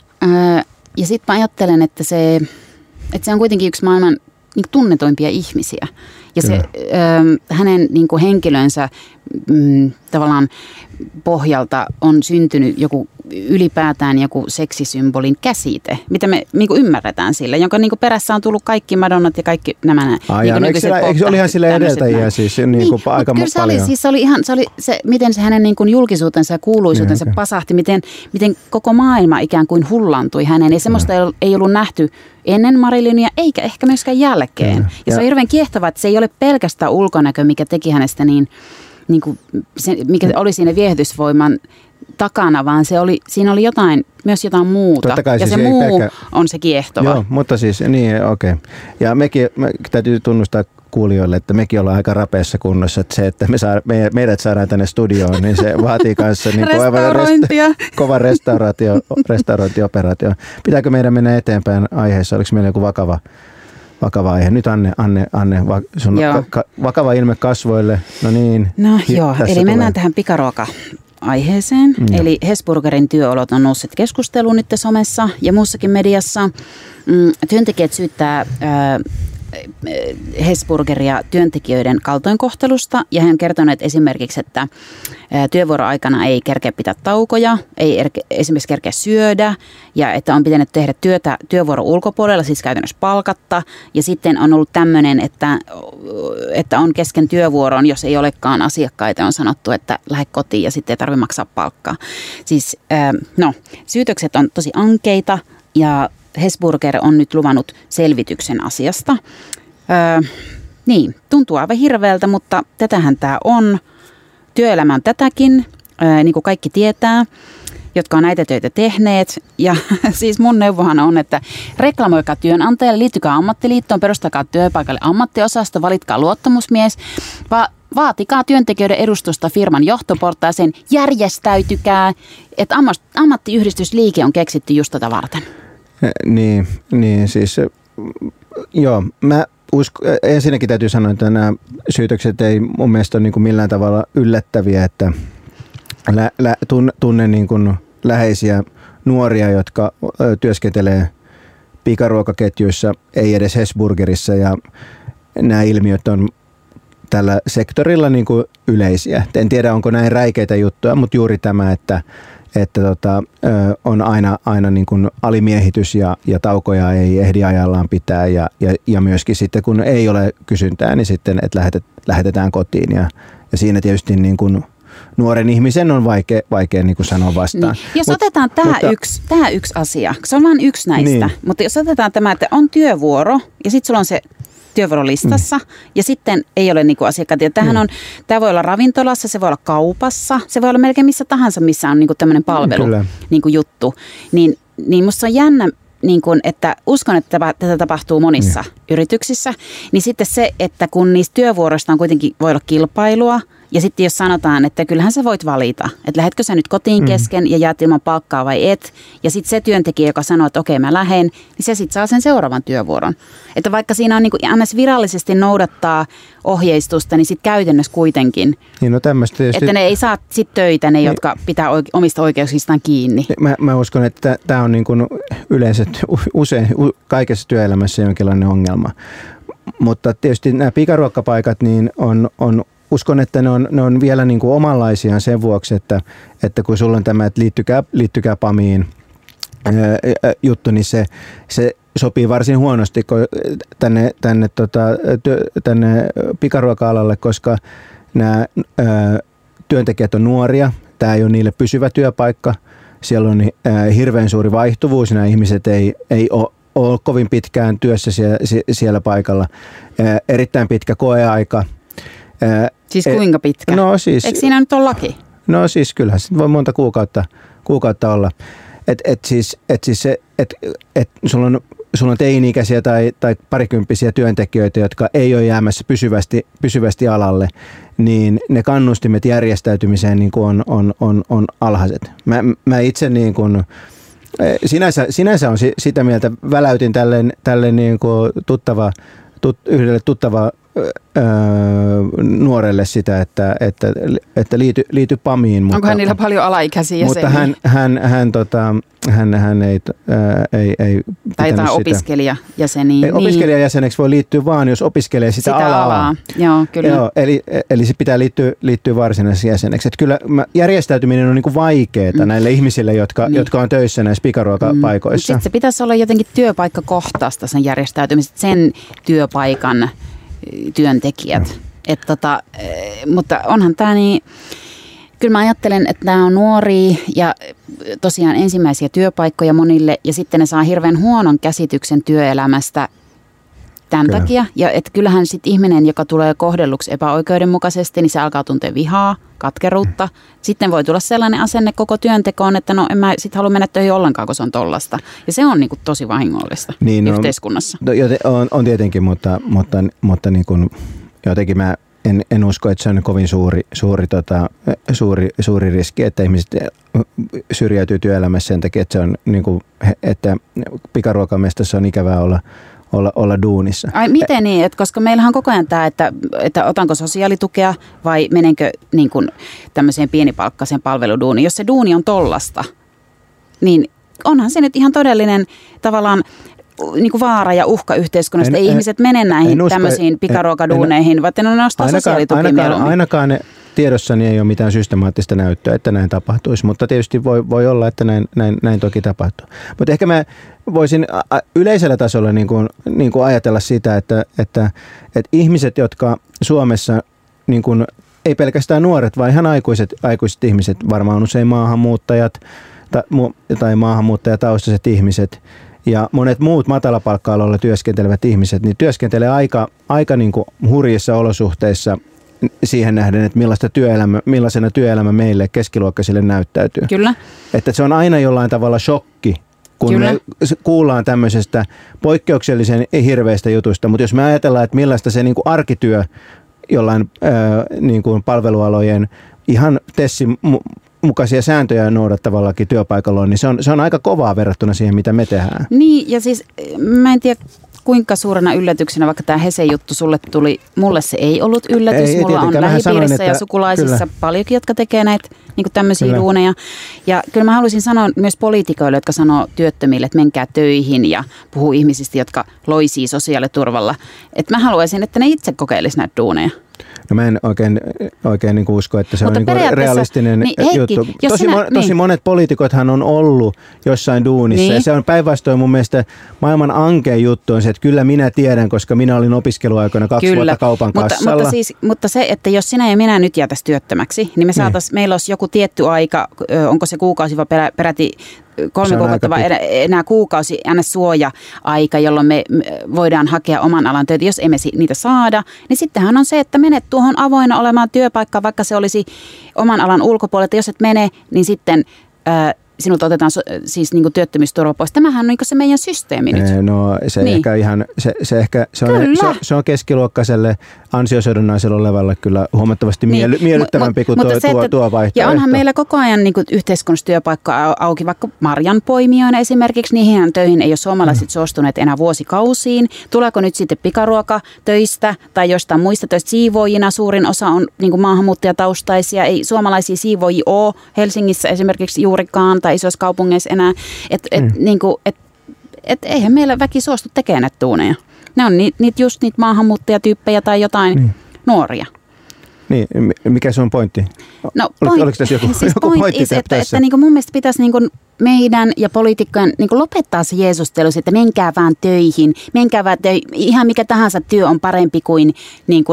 ja sit mä ajattelen, että se on kuitenkin yksi maailman niin kuin tunnetuimpia ihmisiä. Ja se, hänen niin kuin henkilönsä tavallaan pohjalta on syntynyt joku ylipäätään joku seksisymbolin käsite, mitä me niin kuin ymmärretään sillä, jonka niin kuin perässä on tullut kaikki madonnat ja kaikki nämä niin nykyiset pop-tähdyt. Eikö se oli ihan sillä edeltäjiä siis niin kuin aika paljon? Kyllä se oli, siis se oli, miten se hänen niin kuin julkisuutensa ja kuuluisuutensa pasahti, miten koko maailma ikään kuin hullantui häneen. Ja semmoista ei ollut nähty ennen Marilynia eikä ehkä myöskään jälkeen. Ja se on hirveän kiehtovaa, että se ei ole pelkästään ulkonäkö, mikä teki hänestä niin kuin se, mikä oli siinä viehätysvoiman takana, vaan siinä oli jotain, myös jotain muuta. Ja siis se muu on se kiehtova. Joo, mutta siis, niin okei. Ja me täytyy tunnustaa kuulijoille, että mekin ollaan aika rapeassa kunnossa, että se, että meidät saadaan tänne studioon, niin se vaatii kanssa niin kova restaurointioperaatio. Pitääkö meidän mennä eteenpäin aiheessa? Oliko meillä joku vakava aihe. Nyt Anne sun vakava ilme kasvoille. No niin. No joo, eli mennään tähän pikaruoka-aiheeseen. Mm. Eli Hesburgerin työolot on nousseet keskusteluun nyt somessa ja muussakin mediassa. Työntekijät syyttää Hesburgeria työntekijöiden kaltoinkohtelusta ja hän on kertonut esimerkiksi, että työvuoroaikana ei kerkeä pitää taukoja, ei esimerkiksi kerkeä syödä ja että on pitänyt tehdä työtä työvuoron ulkopuolella, siis käytännössä palkatta ja sitten on ollut tämmöinen, että on kesken työvuoron, jos ei olekaan asiakkaita, on sanottu, että lähde kotiin ja sitten ei tarvitse maksaa palkkaa. Siis no, syytökset on tosi ankeita ja Hesburger on nyt luvannut selvityksen asiasta. Niin, tuntuu aivan hirveältä, mutta tätähän tämä on. Työelämä on tätäkin, niin kuin kaikki tietää, jotka on näitä töitä tehneet. Ja siis mun neuvohan on, että reklamoikaa työnantajalle, liittykää ammattiliittoon, perustakaa työpaikalle ammattiosasto, valitkaa luottamusmies, vaatikaa työntekijöiden edustusta firman johtoportaaseen, järjestäytykää, että ammattiyhdistysliike on keksitty just tätä varten. Niin siis joo, mä ensinnäkin täytyy sanoa, että nämä syytökset ei mun mielestä ole niin kuin millään tavalla yllättäviä, että tunnen niin kuin läheisiä nuoria, jotka työskentelee pikaruokaketjuissa, ei edes Hesburgerissa ja nämä ilmiöt on tällä sektorilla niin kuin yleisiä. En tiedä, onko näin räikeitä juttuja, mutta juuri tämä, että on aina niin kuin alimiehitys ja taukoja ei ehdi ajallaan pitää ja myöskin sitten kun ei ole kysyntää, niin sitten että lähetetään kotiin ja siinä tietysti niin kuin nuoren ihmisen on vaikea niin kuin sanoa vastaan. Niin. Jos otetaan tämä yksi asia, se on vain yksi näistä, niin. Mutta jos otetaan tämä, että on työvuoro ja sitten sulla on se työvuorolistassa ja sitten ei ole niinku asiakkaita. Ja tämähän on, tämä voi olla ravintolassa, se voi olla kaupassa, se voi olla melkein missä tahansa, missä on niinku tämmöinen palvelu niinku juttu. Niin musta on jännä, niinku, että uskon, että tätä tapahtuu monissa yrityksissä. Niin sitten se, että kun niistä työvuoroista on kuitenkin voi olla kilpailua ja sitten jos sanotaan, että kyllähän sä voit valita, että lähetkö sä nyt kotiin kesken ja jäät ilman palkkaa vai et. Ja sitten se työntekijä, joka sanoo, että okei mä lähden, niin se sitten saa sen seuraavan työvuoron. Että vaikka siinä on niin kuin MS virallisesti noudattaa ohjeistusta, niin sitten käytännössä kuitenkin. Niin no tämmöistä tietysti. Että ne ei saa sitten töitä, ne niin, jotka pitää omista oikeuksistaan kiinni. Mä uskon, että tämä on niin kuin yleensä usein kaikessa työelämässä jonkinlainen ongelma. Mutta tietysti nämä pikaruokkapaikat niin on uskon, että ne on vielä niin kuin omanlaisiaan sen vuoksi, että kun sulla on tämä, että liittykää PAMiin juttu, niin se sopii varsin huonosti tänne pikaruoka-alalle, koska nämä työntekijät on nuoria. Tämä ei ole niille pysyvä työpaikka. Siellä on hirveän suuri vaihtuvuus. Nämä ihmiset ei ole kovin pitkään työssä siellä paikalla. Erittäin pitkä koeaika. Siis kuinka pitkä? No siis, eikö siinä nyt ole laki? No siis kyllähän se voi monta kuukautta olla. Et sulla on teini-ikäisiä tai parikymppisiä työntekijöitä, jotka ei ole jäämässä pysyvästi alalle, niin ne kannustimet järjestäytymiseen niin kuin on alhaiset. Mä itse niin kuin sinänsä on sitä mieltä, väläytin tälle niin kuin tuttava yhdelle tuttavalle nuorelle sitä, että liity PAMiin. Mutta, onko hänellä paljon alaikäisiä jäseniä? Mutta hän ei pitänyt sitä. Opiskelijajäseniä. Ei, niin. Opiskelijajäseneksi voi liittyä vaan, jos opiskelee sitä alaa. Joo, kyllä. Joo, eli se pitää liittyä varsinaisesti jäseneksi. Et kyllä järjestäytyminen on niinku vaikeaa näille ihmisille, jotka on töissä näissä pikaruokapaikoissa. Sitten se pitäisi olla jotenkin työpaikkakohtaista sen järjestäytymisen, sen työpaikan työntekijät. Mutta onhan tämä niin, kyllä mä ajattelen, että nämä on nuoria ja tosiaan ensimmäisiä työpaikkoja monille ja sitten ne saa hirveän huonon käsityksen työelämästä tämän takia. Ja et kyllähän sitten ihminen, joka tulee kohdelluksi epäoikeudenmukaisesti, niin se alkaa tuntea vihaa, katkeruutta. Sitten voi tulla sellainen asenne koko työntekoon, että no en mä sitten halua mennä töihin ollenkaan, kun se on tollasta. Ja se on niinku tosi vahingollista yhteiskunnassa. On tietenkin, mutta niin kuin jotenkin mä en usko, että se on kovin suuri riski, että ihmiset syrjäytyy työelämässä sen takia, että se on niin kuin, että pikaruokamestassa on ikävää olla duunissa. Ai miten niin, että koska meillähän on koko ajan tämä, että otanko sosiaalitukea vai menenkö niin kuin tämmöiseen pienipalkkaiseen palveluduuniin. Jos se duuni on tollasta, niin onhan se nyt ihan todellinen tavallaan niin kuin vaara ja uhka yhteiskunnasta. Ei ihmiset mene näihin tämmöisiin pikaruokaduuneihin, vaan ne nostaa sosiaalitukia mieluummin. Ainakaan ne tiedossani ei ole mitään systemaattista näyttöä, että näin tapahtuisi, mutta tietysti voi olla, että näin toki tapahtuu. Mutta ehkä mä voisin yleisellä tasolla niin kuin ajatella sitä, että ihmiset, jotka Suomessa, niin kuin, ei pelkästään nuoret, vaan ihan aikuiset ihmiset, varmaan usein maahanmuuttajat tai maahanmuuttajataustaiset ihmiset, ja monet muut matalapalkka-aloilla työskentelevät ihmiset, niin työskentelee aika niin kuin hurjissa olosuhteissa siihen nähden, että millaisena työelämä meille keskiluokkaisille näyttäytyy. Kyllä. Että se on aina jollain tavalla shokki, kun me kuullaan tämmöisestä poikkeuksellisen hirveistä jutusta, mutta jos me ajatellaan, että millaista se niin kuin arkityö jollain niin kuin palvelualojen ihan tessin mukaisia sääntöjä noudattavallakin työpaikalla on, niin se on aika kovaa verrattuna siihen, mitä me tehdään. Niin, ja siis mä en tiedä, kuinka suurena yllätyksenä vaikka tämä Hese-juttu sulle tuli. Mulle se ei ollut yllätys. Ei, mulla on lähipiirissä ja sukulaisissa paljonkin, jotka tekee näitä niin kuin tämmöisiä duuneja. Ja kyllä mä haluaisin sanoa myös poliitikoille, jotka sanoo työttömille, että menkää töihin ja puhuu ihmisistä, jotka loisii sosiaaliturvalla. Että mä haluaisin, että ne itse kokeilisi näitä duuneja. No mä en oikein niin kuin usko, että se mutta on niin kuin realistinen niin, Heikki, juttu. Tosi monet poliitikothan on ollut jossain duunissa niin. Ja se on päinvastoin mun mielestä maailman ankein juttu on se, että kyllä minä tiedän, koska minä olin opiskeluaikana 2 vuotta kaupan kassalla. Mutta se, että jos sinä ja minä nyt jäätäisiin työttömäksi, niin me saataisiin, meillä olisi joku tietty aika, onko se kuukausi vai peräti 3 kuukautta vai enää kuukausi, aina suoja-aika, jolloin me voidaan hakea oman alan töitä. Jos emme niitä saada, niin sittenhän on se, että menet tuohon avoinna olemaan työpaikkaa, vaikka se olisi oman alan ulkopuolelta. Jos et mene, niin sitten sinulta otetaan siis niin kuin työttömyysturva pois. Tämähän on niin kuin se meidän systeemi nyt. No se niin. Ehkä ihan, se on keskiluokkaiselle ansiosidonnaiselle olevalle kyllä huomattavasti niin. Miellyttävämpi kuin tuo vaihtoehto. Ja onhan meillä koko ajan niin kuin yhteiskunnassa työpaikka auki, vaikka marjanpoimijoina esimerkiksi, niihin töihin ei ole suomalaiset suostuneet enää vuosikausiin. Tuleeko nyt sitten pikaruokatöistä tai jostain muista töistä siivoojina? Suurin osa on niin kuin maahanmuuttajataustaisia, ei suomalaisia siivoojia ole Helsingissä esimerkiksi juurikaan tai isoissa kaupungeissa enää, että eihän meillä väki suostu tekemään näitä duuneja. Ne on just niitä maahanmuuttajatyyppejä tai jotain nuoria. Niin, mikä sun pointti? No, oliko tässä joku pointti is, tässä? Että mun mielestä pitäisi meidän ja poliitikkojen lopettaa se jeesustelus, että menkää vaan töihin. Ihan mikä tahansa työ on parempi kuin,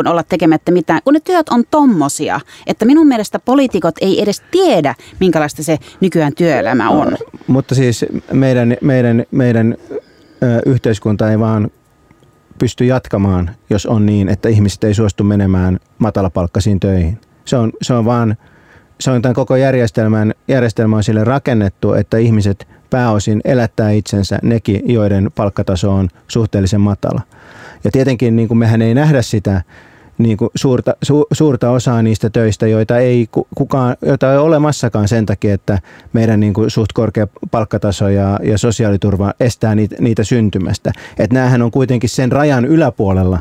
olla tekemättä mitään. Kun ne työt on tommosia, että minun mielestä poliitikot ei edes tiedä, minkälaista se nykyään työelämä on. No, mutta siis meidän yhteiskunta ei vaan pysty jatkamaan, jos on niin, että ihmiset ei suostu menemään matalapalkkaisiin töihin. Se on tämän koko järjestelmä on sille rakennettu, että ihmiset pääosin elättää itsensä nekin, joiden palkkataso on suhteellisen matala. Ja tietenkin mehän ei nähdä sitä niin kuin suurta osaa niistä töistä, joita ei ole olemassakaan sen takia, että meidän niin kuin suht korkea palkkataso ja sosiaaliturva estää niitä syntymästä. Että näähän on kuitenkin sen rajan yläpuolella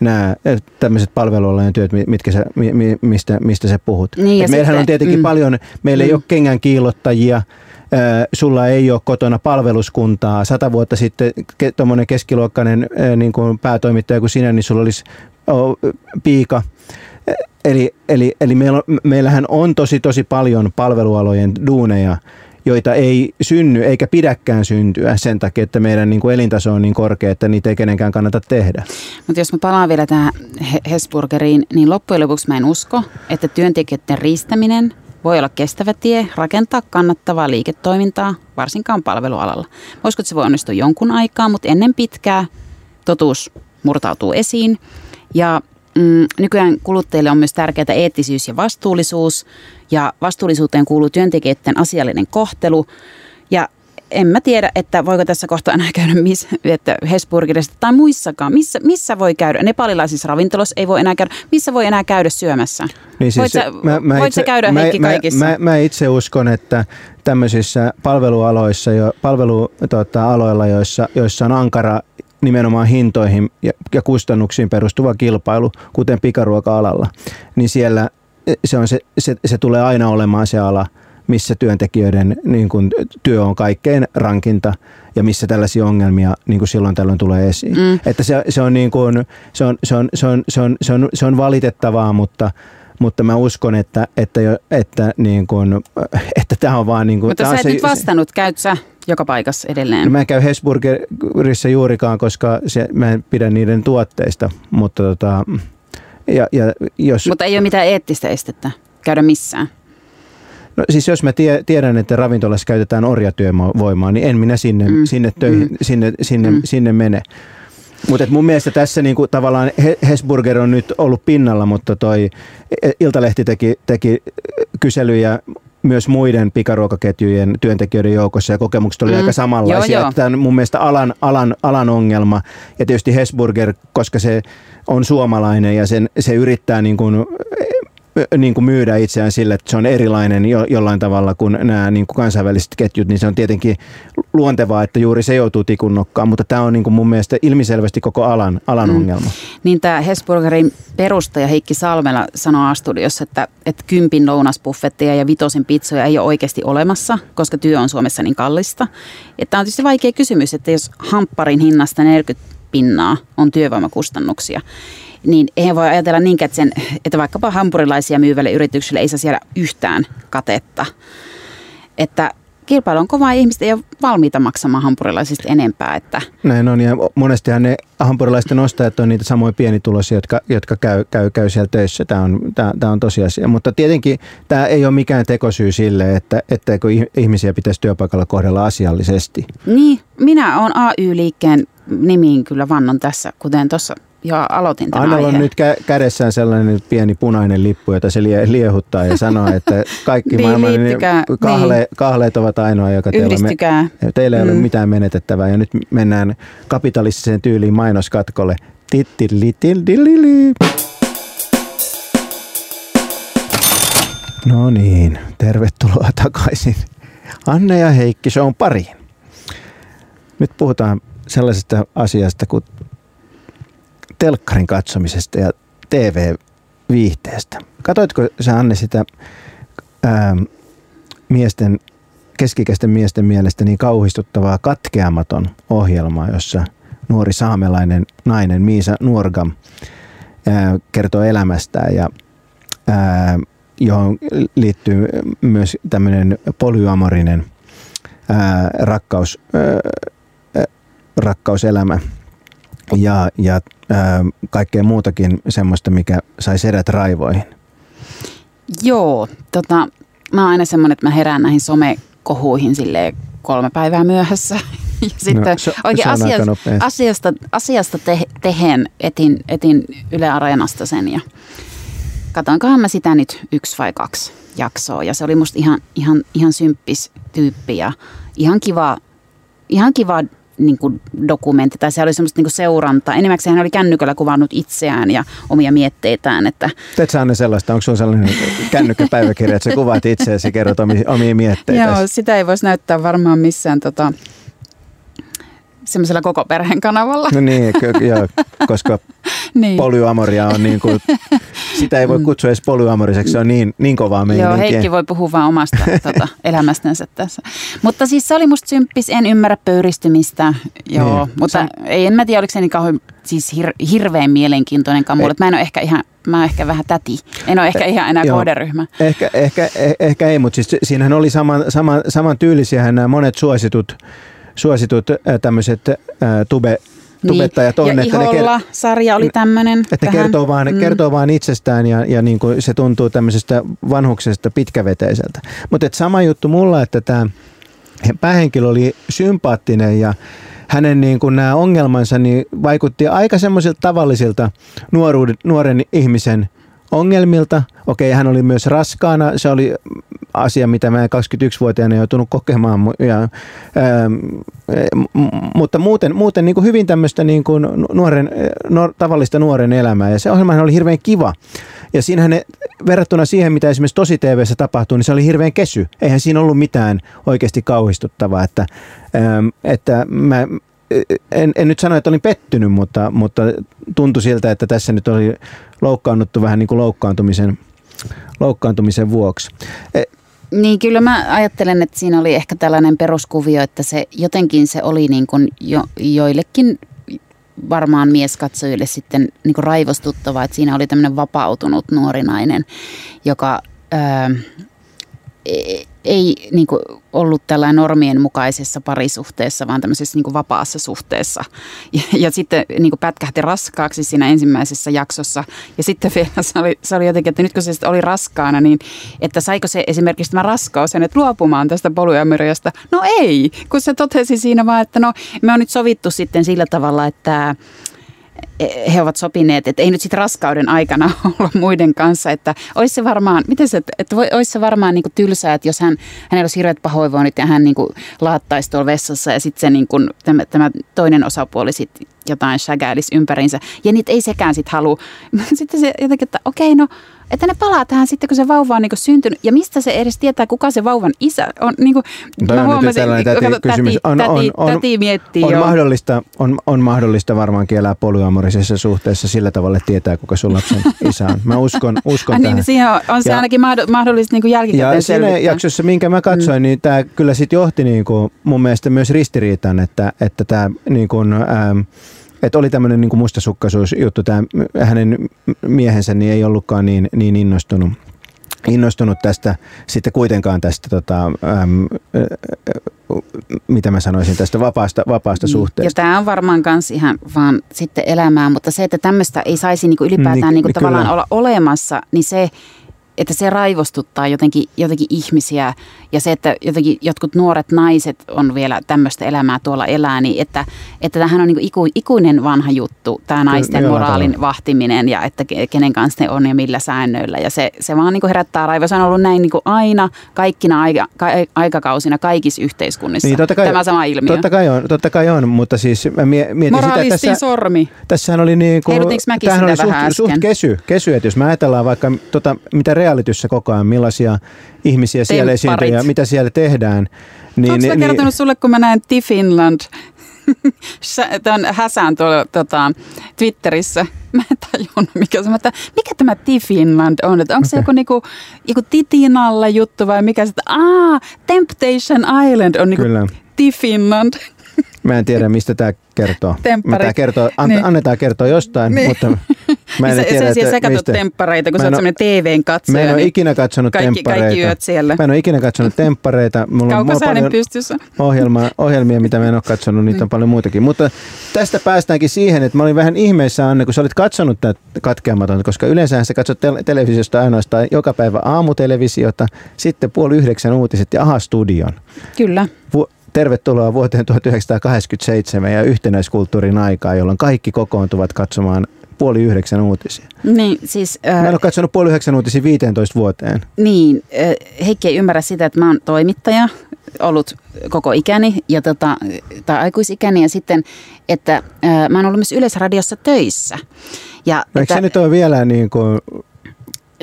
nämä tämmöiset palvelualojen työt, mistä sä puhut. Niin, meillähän on tietenkin paljon, meillä ei ole kengän kiillottajia, sulla ei ole kotona palveluskuntaa. 100 vuotta sitten tuommoinen keskiluokkainen niin kuin päätoimittaja kuin sinä, niin sulla olisi piika. Eli meillähän on tosi paljon palvelualojen duuneja, joita ei synny eikä pidäkään syntyä sen takia, että meidän niin kuin elintaso on niin korkea, että niitä ei kenenkään kannata tehdä. Mutta jos mä palaan vielä tähän Hesburgeriin, niin loppujen lopuksi mä en usko, että työntekijöiden riistäminen voi olla kestävä tie rakentaa kannattavaa liiketoimintaa, varsinkaan palvelualalla. Voisiko se voi onnistua jonkun aikaa, mutta ennen pitkää totuus murtautuu esiin. Ja nykyään kuluttajille on myös tärkeää eettisyys ja vastuullisuus. Ja vastuullisuuteen kuuluu työntekijöiden asiallinen kohtelu. Ja en mä tiedä, että voiko tässä kohtaa enää käydä että Hesburgerista tai muissakaan. Missä voi käydä? Nepalilaisissa ravintoloissa ei voi enää käydä. Missä voi enää käydä syömässä? Niin siis, voit sä käydä, Heikki, kaikissa? Mä itse uskon, että tämmöisissä palvelualoissa, aloilla, joissa on ankara nimenomaan hintoihin ja kustannuksiin perustuva kilpailu, kuten pikaruoka-alalla, niin siellä se tulee aina olemaan se ala, missä työntekijöiden niin kuin, työ on kaikkein rankinta ja missä tällaisia ongelmia niin kuin silloin tällöin tulee esiin. Että se on valitettavaa, mutta mä uskon, että tämä on vaan niin kuin. Mutta sä et nyt vastannut, käyt sä joka paikassa edelleen? No, mä en käy Hesburgerissa juurikaan, koska mä en pidä niiden tuotteista, mutta Mutta ei ole mitään eettistä estettä käydä missään. No siis jos mä tiedän, että ravintolassa käytetään orjatyövoimaa, niin en minä sinne mene. Mutta mun mielestä tässä niinku tavallaan Hesburger on nyt ollut pinnalla, mutta toi Iltalehti teki kyselyjä myös muiden pikaruokaketjujen työntekijöiden joukossa ja kokemukset oli aika samanlaisia. Joo. Tämä on mun mielestä alan ongelma ja tietysti Hesburger, koska se on suomalainen ja se yrittää niin kuin myydä itseään sille, että se on erilainen jollain tavalla kuin nämä niin kuin kansainväliset ketjut, niin se on tietenkin luontevaa, että juuri se joutuu tikun nokkaan, mutta tämä on niin kuin mun mielestä ilmiselvästi koko alan ongelma. Niin tämä Hesburgerin perustaja Heikki Salmela sanoi A-studiossa, että 10 lounasbuffetteja ja 5 pitsoja ei ole oikeasti olemassa, koska työ on Suomessa niin kallista. Tämä on tietysti vaikea kysymys, että jos hampparin hinnasta 40% on työvoimakustannuksia, niin eihän voi ajatella niinkään, että vaikkapa hampurilaisia myyvälle yritykselle ei saa siellä yhtään katetta. Että kilpailu on kovaa ja ihmiset ei ole valmiita maksamaan hampurilaisista enempää. Että. Näin on ja monestihan ne hampurilaisten ostajat on niitä samoja pienituloisia, jotka käy siellä töissä. Tämä on tosiasia. Mutta tietenkin tämä ei ole mikään tekosyy sille, että kun ihmisiä pitäisi työpaikalla kohdella asiallisesti. Niin, minä olen AY-liikkeen nimiin kyllä vannon tässä, kuten tuossa. Joo, aloitin tämän Annalla aiheen. On nyt kädessään sellainen pieni punainen lippu, jota se liehuttaa ja sanoo, että kaikki maailman kahleet ovat ainoa, joka teillä ei ole mitään menetettävää. Ja nyt mennään kapitalistiseen tyyliin mainoskatkolle. No niin, tervetuloa takaisin. Anne ja Heikki, se on pariin. Nyt puhutaan sellaisesta asiasta kuin telkkarin katsomisesta ja TV-viihteestä. Katoitko sä, Anne, sitä keskikäisten miesten mielestä niin kauhistuttavaa Katkeamaton ohjelmaa, jossa nuori saamelainen nainen Miisa Nuorgam kertoo elämästään ja johon liittyy myös tämmöinen polyamorinen rakkauselämä. Ja kaikkea muutakin semmoista, mikä sai sedät raivoihin. Joo, mä oon aina semmoinen, että mä herään näihin somekohuihin silleen 3 päivää myöhässä. Ja sitten oikein asiasta tehen etin Yle Areenasta sen ja katoinkohan mä sitä nyt 1 vai 2 jaksoa. Ja se oli musta ihan symppis tyyppi ja ihan kiva niin kuin dokumentti, tai se oli semmoista niin kuin seurantaa. Enimmäkseen hän oli kännykällä kuvannut itseään ja omia mietteitään. Että... Teet sä Anne sellaista, onko sun sellainen kännykkäpäiväkirja, että sä kuvaat itseäsi ja kerrot omia mietteitä? Joo, sitä ei voisi näyttää varmaan missään semmoisella koko perheen kanavalla. No niin, joo, koska niin. Polyamoria on niin kuin, sitä ei voi kutsua edes polyamoriseksi, se on niin kovaa meininkiä. Joo, Heikki voi puhua vaan omasta elämästänsä tässä. Mutta siis se oli musta symppis, en ymmärrä pöyristymistä, joo, niin. Mutta en mä tiedä, oliko se niin kauhean siis hirveän mielenkiintoinenkaan mulle, että mä en ole ehkä ihan... Mä ehkä vähän täti. En ole ehkä ihan enää kohderyhmä. Ehkä ei, mutta siis siinähän oli samantyylisiähän nämä monet suositut tämmöiset tubettajat on. Ja että Iholla-sarja oli tämmöinen. Että ne kertoo vaan itsestään ja niin kuin se tuntuu tämmöisestä vanhuksesta pitkäveteiseltä. Mutta sama juttu mulla, että tämä päähenkilö oli sympaattinen ja hänen niin kuin nämä ongelmansa niin vaikutti aika semmoisilta tavallisilta nuoren ihmisen ongelmilta. Okei, hän oli myös raskaana. Se oli asia, mitä mä 21-vuotiaana joutunut kokemaan. Mutta muuten niin kuin hyvin tämmöistä niin kuin tavallista nuoren elämää. Ja se ohjelmahan oli hirveän kiva. Ja siinähän verrattuna siihen, mitä esimerkiksi Tosi TV:ssä tapahtui, niin se oli hirveän kesy. Eihän siinä ollut mitään oikeasti kauhistuttavaa. Että mä en nyt sano, että olin pettynyt, mutta tuntui siltä, että tässä nyt oli loukkaannuttu vähän niin kuin loukkaantumisen vuoksi. Niin kyllä mä ajattelen, että siinä oli ehkä tällainen peruskuvio, että se jotenkin se oli niin kuin joillekin varmaan mieskatsojille sitten niin kuin raivostuttavaa, että siinä oli tämmöinen vapautunut nuori nainen, joka... ei niin kuin ollut tällainen normien mukaisessa parisuhteessa, vaan tämmöisessä niin kuin vapaassa suhteessa. Ja sitten niin kuin pätkähti raskaaksi siinä ensimmäisessä jaksossa. Ja sitten vielä se oli jotenkin, että nyt kun se oli raskaana, niin että saiko se esimerkiksi tämä raskaus hänet luopumaan tästä polyamoriasta? No ei, kun se totesi siinä vaan, että no me on nyt sovittu sitten sillä tavalla, että... he ovat sopineet, että ei nyt sitten raskauden aikana olla muiden kanssa, että olisi se varmaan, miten se, että olisi se varmaan niinku tylsää, että jos hänellä olisi hirveät pahoinvoinnit ja hän niinku laattaisi tuolla vessassa ja sitten se niinku, tämä toinen osapuoli sitten jotain shagäilisi ympäriinsä ja niitä ei sekään sitten halua. Sitten se jotenkin, että okei no, että ne palaa tähän sitten, kun se vauva on niinku syntynyt. Ja mistä se edes tietää, kuka se vauvan isä on? Niinku, mä huomasin, täti miettii. On mahdollista varmaankin elää polyamorisessa suhteessa sillä tavalla, että tietää, kuka sun lapsen isä on. Mä uskon tähän. Niin, siihen on se ainakin mahdollista niinku jälkikäteen ja selvittää. Ja siinä jaksossa, minkä mä katsoin, niin tämä kyllä sitten johti niinku, mun mielestä myös ristiriitaan, että tämä... Niinku, että oli tämmöinen niin kuin mustasukkaisuusjuttu, tämä hänen miehensä niin ei ollutkaan niin innostunut tästä, sitten kuitenkaan tästä, mitä mä sanoisin, tästä vapaasta suhteesta. Ja tämä on varmaan kans ihan vaan sitten elämää, mutta se, että tämmöistä ei saisi niin kuin ylipäätään niin kuin tavallaan kyllä olla olemassa, niin se... Että se raivostuttaa jotenkin ihmisiä ja se, että jotenkin jotkut nuoret naiset on vielä tämmöistä elämää tuolla elää, niin että tämähän on niin kuin ikuinen vanha juttu, tämä naisten moraalin vahtiminen ja että kenen kanssa ne on ja millä säännöillä. Ja se vaan niin kuin herättää raivoa. Se on ollut näin niin kuin aina, kaikkina aikakausina, kaikissa yhteiskunnissa. Niin, tämä sama ilmiö. Totta kai on, mutta siis mä mietin sitä, että tässä... sormi. Tässähän oli niin kuin... Tämähän oli suht kesy, että jos me ajatellaan vaikka mitä realityssä koko ajan, millaisia ihmisiä siellä esiintyy ja mitä siellä tehdään. Niin, onko mä kertonut sulle, kun mä näen T-Finland tämän häsään tuolla Twitterissä? Mä en tajunnut, mikä tämä T-Finland on. Että onko se joku titinalla juttu vai mikä se? Temptation Island on niinku T-Finland. Mä en tiedä, mistä tämä kertoo. Tämä kertoo annetaan kertoa jostain, niin. Mutta... Mä en tiedä, että sä katsot temppareita, kun sä oot semmoinen TV:n katsoja. Mä en ole ikinä katsonut temppareita. Kaikki yöt siellä. Mä en ole ikinä katsonut temppareita. Kaukosäänen pystyssä. Ohjelmia, mitä mä en ole katsonut, niitä on paljon muitakin. Mutta tästä päästäänkin siihen, että mä olin vähän ihmeessä, Anne, kun sä olit katsonut tätä katkeamatonta, koska yleensähän sä katsot televisiosta ainoastaan joka päivä aamutelevisiota, sitten 8:30 uutiset ja Aha-studion. Kyllä. Tervetuloa vuoteen 1987 ja yhtenäiskulttuurin aikaa, jolloin kaikki kokoontuvat katsomaan 8:30 uutisia. Niin, siis, mä en ole katsonut 8:30 uutisia 15 vuoteen. Niin, Heikki ei ymmärrä sitä, että mä oon toimittaja ollut koko ikäni ja tai aikuisikäni ja sitten, että mä oon ollut myös Yleisradiossa töissä. Ja no, eikö se nyt ole vielä niin kuin...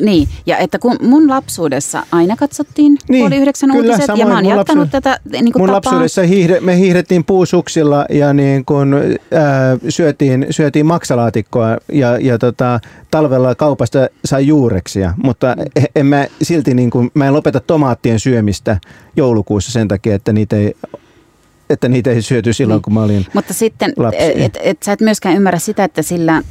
Niin, ja että kun mun lapsuudessa aina katsottiin puoli yhdeksän uutiset, ja mä oon jatkanut tätä niin kuin mun tapaa. Lapsuudessa me hiihdettiin puusuksilla ja niin kuin, syötiin maksalaatikkoa ja talvella kaupasta sai juureksia, mutta en mä silti niin kuin, mä en lopeta tomaattien syömistä joulukuussa sen takia, että niitä ei syöty silloin, kun mä olin Mutta sitten, et sä et myöskään ymmärrä sitä, että sillä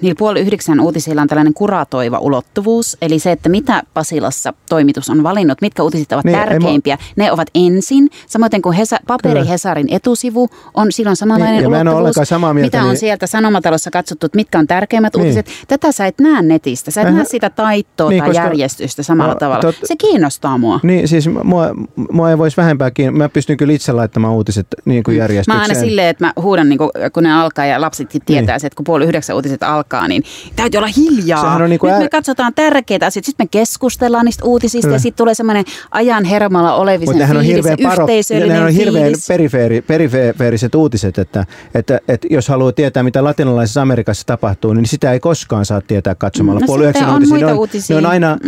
niillä puoli yhdeksän uutisilla on tällainen kuratoiva ulottuvuus. Eli se, että mitä Pasilassa toimitus on valinnut, mitkä uutiset ovat tärkeimpiä, ne ovat ensin. Samoin kuin paperi Hesarin etusivu on silloin samanlainen ulottuvuus. Mitä on sieltä Sanomatalossa katsottu, että mitkä on tärkeimmät uutiset. Tätä sä et näe netistä. Sä et näe sitä taittoa tai järjestystä samalla tavalla. Se kiinnostaa mua. Niin, siis mua ei voisi vähempää kiinnostaa. Mä pystyn kyllä itse laittamaan uutiset niin kuin järjestykseen. Mä aina silleen, että mä huudan, niin kun ne alkaa ja lapsetkin tietää, että kun puoli yhdeksän uutiset alkaa, niin täytyy olla hiljaa. Niin nyt me katsotaan tärkeitä asioita, sitten me keskustellaan niistä uutisista ja sitten tulee semmoinen ajan hermalla olevisen fiilis, yhteisöllinen fiilis. On hirveän perifeeriset uutiset, että jos haluaa tietää, mitä latinalaisessa Amerikassa tapahtuu, niin sitä ei koskaan saa tietää katsomalla. No puoli yhdeksän uutisia. Ne on aina,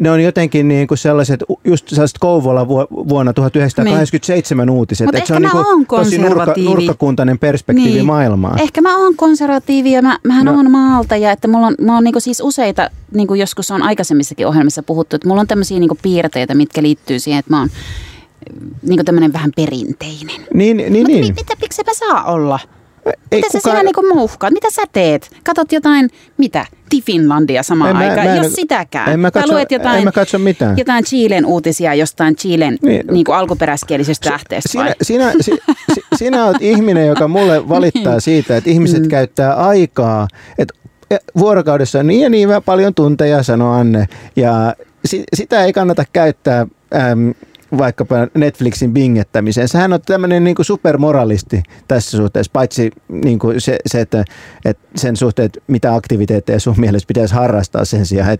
ne on jotenkin niin kuin sellaiset, just sellaiset Kouvola vuonna 1987 uutiset. Mutta ehkä mä oon konservatiivi. Tosi nurkkakuntainen perspektiivi maailmaan. Ehkä mä oon konservatiivi ja mähän oon maalta ja että mulla on niinku siis useita, niinku joskus on aikaisemmissakin ohjelmissa puhuttu, että mulla on tämmöisiä niinku piirteitä, mitkä liittyy siihen, että mä oon niinku tämmöinen vähän perinteinen. Niin. Mutta miksi mä saa olla? Mitä sä siinä niinku mouhkaat? Mitä sä teet? Katot jotain, mitä? Finlandia samaan aikaan, jos sitäkään. Jotain Chilen uutisia jostain Chilen niin kuin alkuperäiskielisestä lähteestä. Sinä olet ihminen, joka mulle valittaa siitä, että ihmiset käyttää aikaa, että vuorokaudessa on niin ja niin paljon tunteja, sanoo Anne, ja sitä ei kannata käyttää vaikkapa Netflixin bingettämiseen. Sehän on tämmöinen niin kuin supermoralisti tässä suhteessa, paitsi niin kuin se että sen suhteen, että mitä aktiviteetteja sun mielessä pitäisi harrastaa sen sijaan,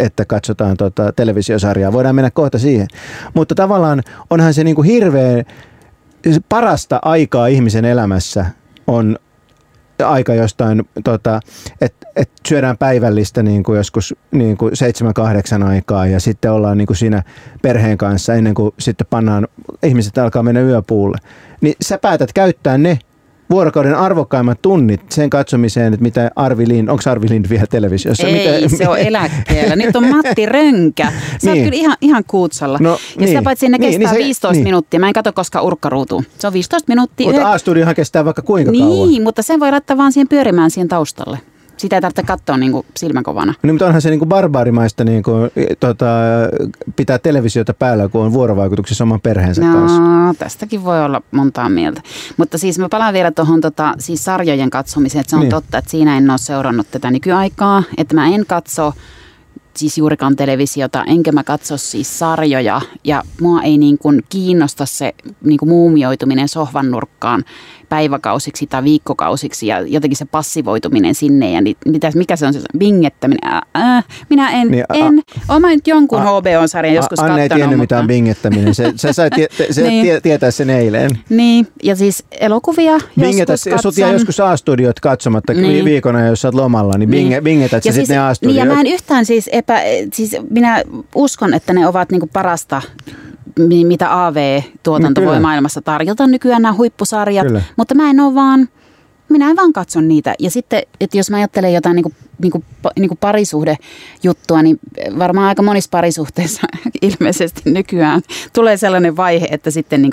että katsotaan televisiosarjaa. Voidaan mennä kohta siihen. Mutta tavallaan onhan se niin kuin hirveän parasta aikaa ihmisen elämässä on aika jostain, että syödään päivällistä niin kuin joskus niin kuin 7-8 aikaa ja sitten ollaan niin kuin siinä perheen kanssa ennen kuin sitten pannaan, ihmiset alkaa mennä yöpuulle. Niin sä päätät käyttää ne vuorokauden arvokkaimmat tunnit sen katsomiseen, että mitä Arvi Lind, onko Arvi Lind vielä televisiossa? Ei, se on eläkkeellä. Nyt on Matti Rönkä. Se on kyllä ihan kuutsalla. No, ja sitä paitsi ne kestää 15 minuuttia. Mä en katso koska urkka ruutuu. Se on 15 minuuttia. Mutta A-studiohan kestää vaikka kuinka kauan. Niin, mutta sen voi laittaa vaan siihen pyörimään siihen taustalle. Sitä ei tarvitse katsoa niin kuin silmäkovana. No, mutta onhan se niin kuin barbaarimaista niin kuin, pitää televisiota päällä, kun on vuorovaikutuksessa oman perheensä kanssa. No, tästäkin voi olla montaa mieltä. Mutta siis mä palaan vielä tuohon siis sarjojen katsomiseen, että se on totta, että siinä en ole seurannut tätä nykyaikaa. Että mä en katso siis juurikaan televisiota, enkä mä katso siis sarjoja. Ja mua ei niin kuin kiinnosta se niin kuin muumioituminen sohvan nurkkaan päiväkausiksi tai viikkokausiksi ja jotenkin se passivoituminen sinne ja mikä se on se bingettäminen. Minä en. Olen nyt jonkun HBO-sarjan joskus kattonut. Anne ei tiennyt mitään bingettäminen. Se sai tietää sen eilen. Niin, ja siis elokuvia joskus katson. Sut jää joskus A-studiot katsomatta viikona, jos sä oot lomalla, niin bingetät sä sitten ne A-studiot. Ja mä en yhtään siis minä uskon, että ne ovat niinku parasta, mitä AV-tuotanto voi maailmassa tarjota nykyään, nämä huippusarjat. Kyllä. Mutta minä en vaan katso niitä. Ja sitten, että jos mä ajattelen jotain niin kuin parisuhdejuttua, niin varmaan aika monissa parisuhteissa ilmeisesti nykyään tulee sellainen vaihe, että sitten niin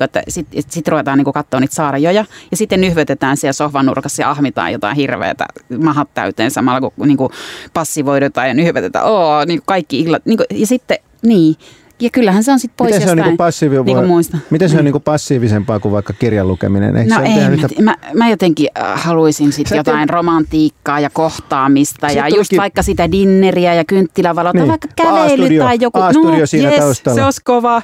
sit ruvetaan niin katsoa niitä sarjoja ja sitten nyhvetetään siellä sohvan nurkassa ja ahmitaan jotain hirveätä mahat täyteen samalla, kun niin passivoidutaan ja nyhvetetään. Niin kaikki illat. Ja sitten, ja kyllähän se on sitten pois jostain. Miten se on niinku passiivisempaa kuin vaikka kirjan lukeminen? Mä jotenkin haluaisin sitten jotain romantiikkaa ja kohtaamista ja just vaikka sitä dinneriä ja kynttilävalot. Niin. Vaikka kävely tai joku. A-studio siinä taustalla. Se olisi kova.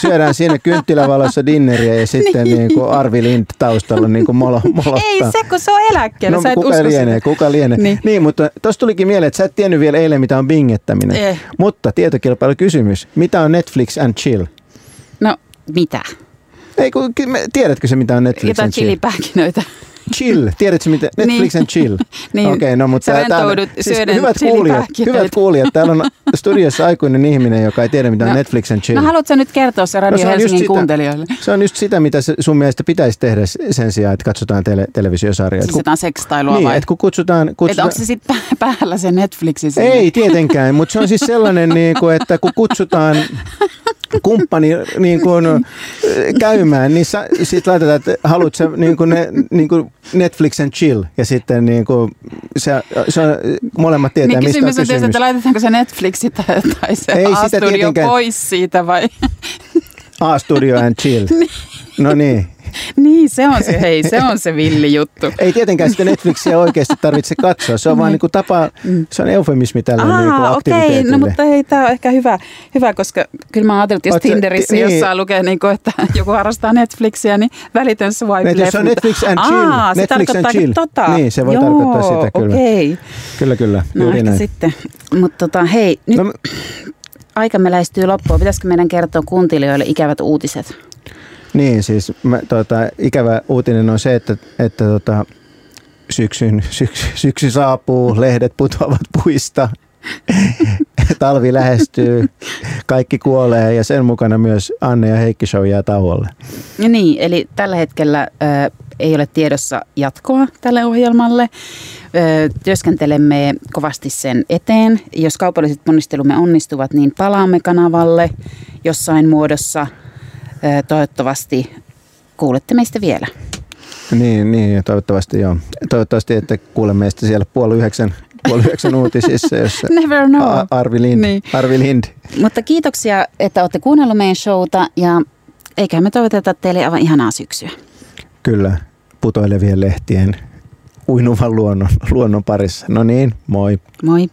Syödään siinä kynttilävalossa dinneriä ja sitten niinku Arvi Lind taustalla niinku molottaa. Ei se, kun se on eläkkeellä. No, kuka lienee. Niin, mutta tuossa tulikin mieleen, että sä et tiennyt vielä eilen, mitä on bingettäminen. Mutta tietokilpailukysymys. Mitä on Netflix and chill? No, Mitä? Ei, kun, tiedätkö se mitä on Netflix and chill? Jotain chilipähkinöitä. Chill, tiedätkö mitä? Netflix and chill. Niin, okay, no, mutta siis hyvät kuulijat, täällä on studiossa aikuinen ihminen, joka ei tiedä mitä on Netflix and chill. No haluatko nyt kertoa se Radio Helsingin kuuntelijoille? Se on just sitä, mitä sun mielestä pitäisi tehdä sen sijaan, että katsotaan televisiosarjoja. Siis jotain sekstailua vai? Niin, että kun kutsutaan... Että onko se sitten päällä se Netflixissä? Ei tietenkään, mutta se on siis sellainen, niin kuin, että kun kutsutaan... kumppani niin kuin, käymään, niin sitten laitetaan, että haluat sä niin kuin Netflix and chill, ja sitten niin kuin, se on, molemmat tietää, niin mistä on kysymys. Tietysti, että laitetaanko se Netflixi tai se ei A-studio pois siitä vai? A-studio and chill. No niin. Niin, se on se villi juttu. Ei tietenkään sitä Netflixiä oikeasti tarvitse katsoa, se on vaan niin kuin tapa, se on eufemismi tälle niin kuin aktiviteetille. Okei, no mutta hei, tämä on ehkä hyvä, koska kyllä mä ajattelin, että jos Tinderissä jossain lukee, niin kuin, että joku harrastaa Netflixiä, niin välitön swipe left. Se on Netflix and chill. Aa, se tarkoittaa tota. Niin, se voi tarkoittaa sitä kyllä. Okei. Kyllä, no, juuri näin. Sitten, mutta hei, nyt aikamme lähestyy loppuun. Pitäisikö meidän kertoa kuuntelijoille ikävät uutiset? Niin, siis ikävä uutinen on se, että syksy saapuu, lehdet putoavat puista, talvi lähestyy, kaikki kuolee ja sen mukana myös Anne ja Heikki Show jää tauolle. Ja niin, eli tällä hetkellä ei ole tiedossa jatkoa tälle ohjelmalle. Työskentelemme kovasti sen eteen. Jos kaupalliset ponnistelumme onnistuvat, niin palaamme kanavalle jossain muodossa. Toivottavasti kuulette meistä vielä. Niin, toivottavasti joo. Toivottavasti, että kuulemme meistä siellä 8:30 uutisissa, jossa Never know. Arvi Lind. Mutta kiitoksia, että olette kuunnellut meidän showta ja eiköhän me toivoteta teille aivan ihanaa syksyä. Kyllä, putoilevien lehtien uinuvan luonnon parissa. No niin, moi. Moi.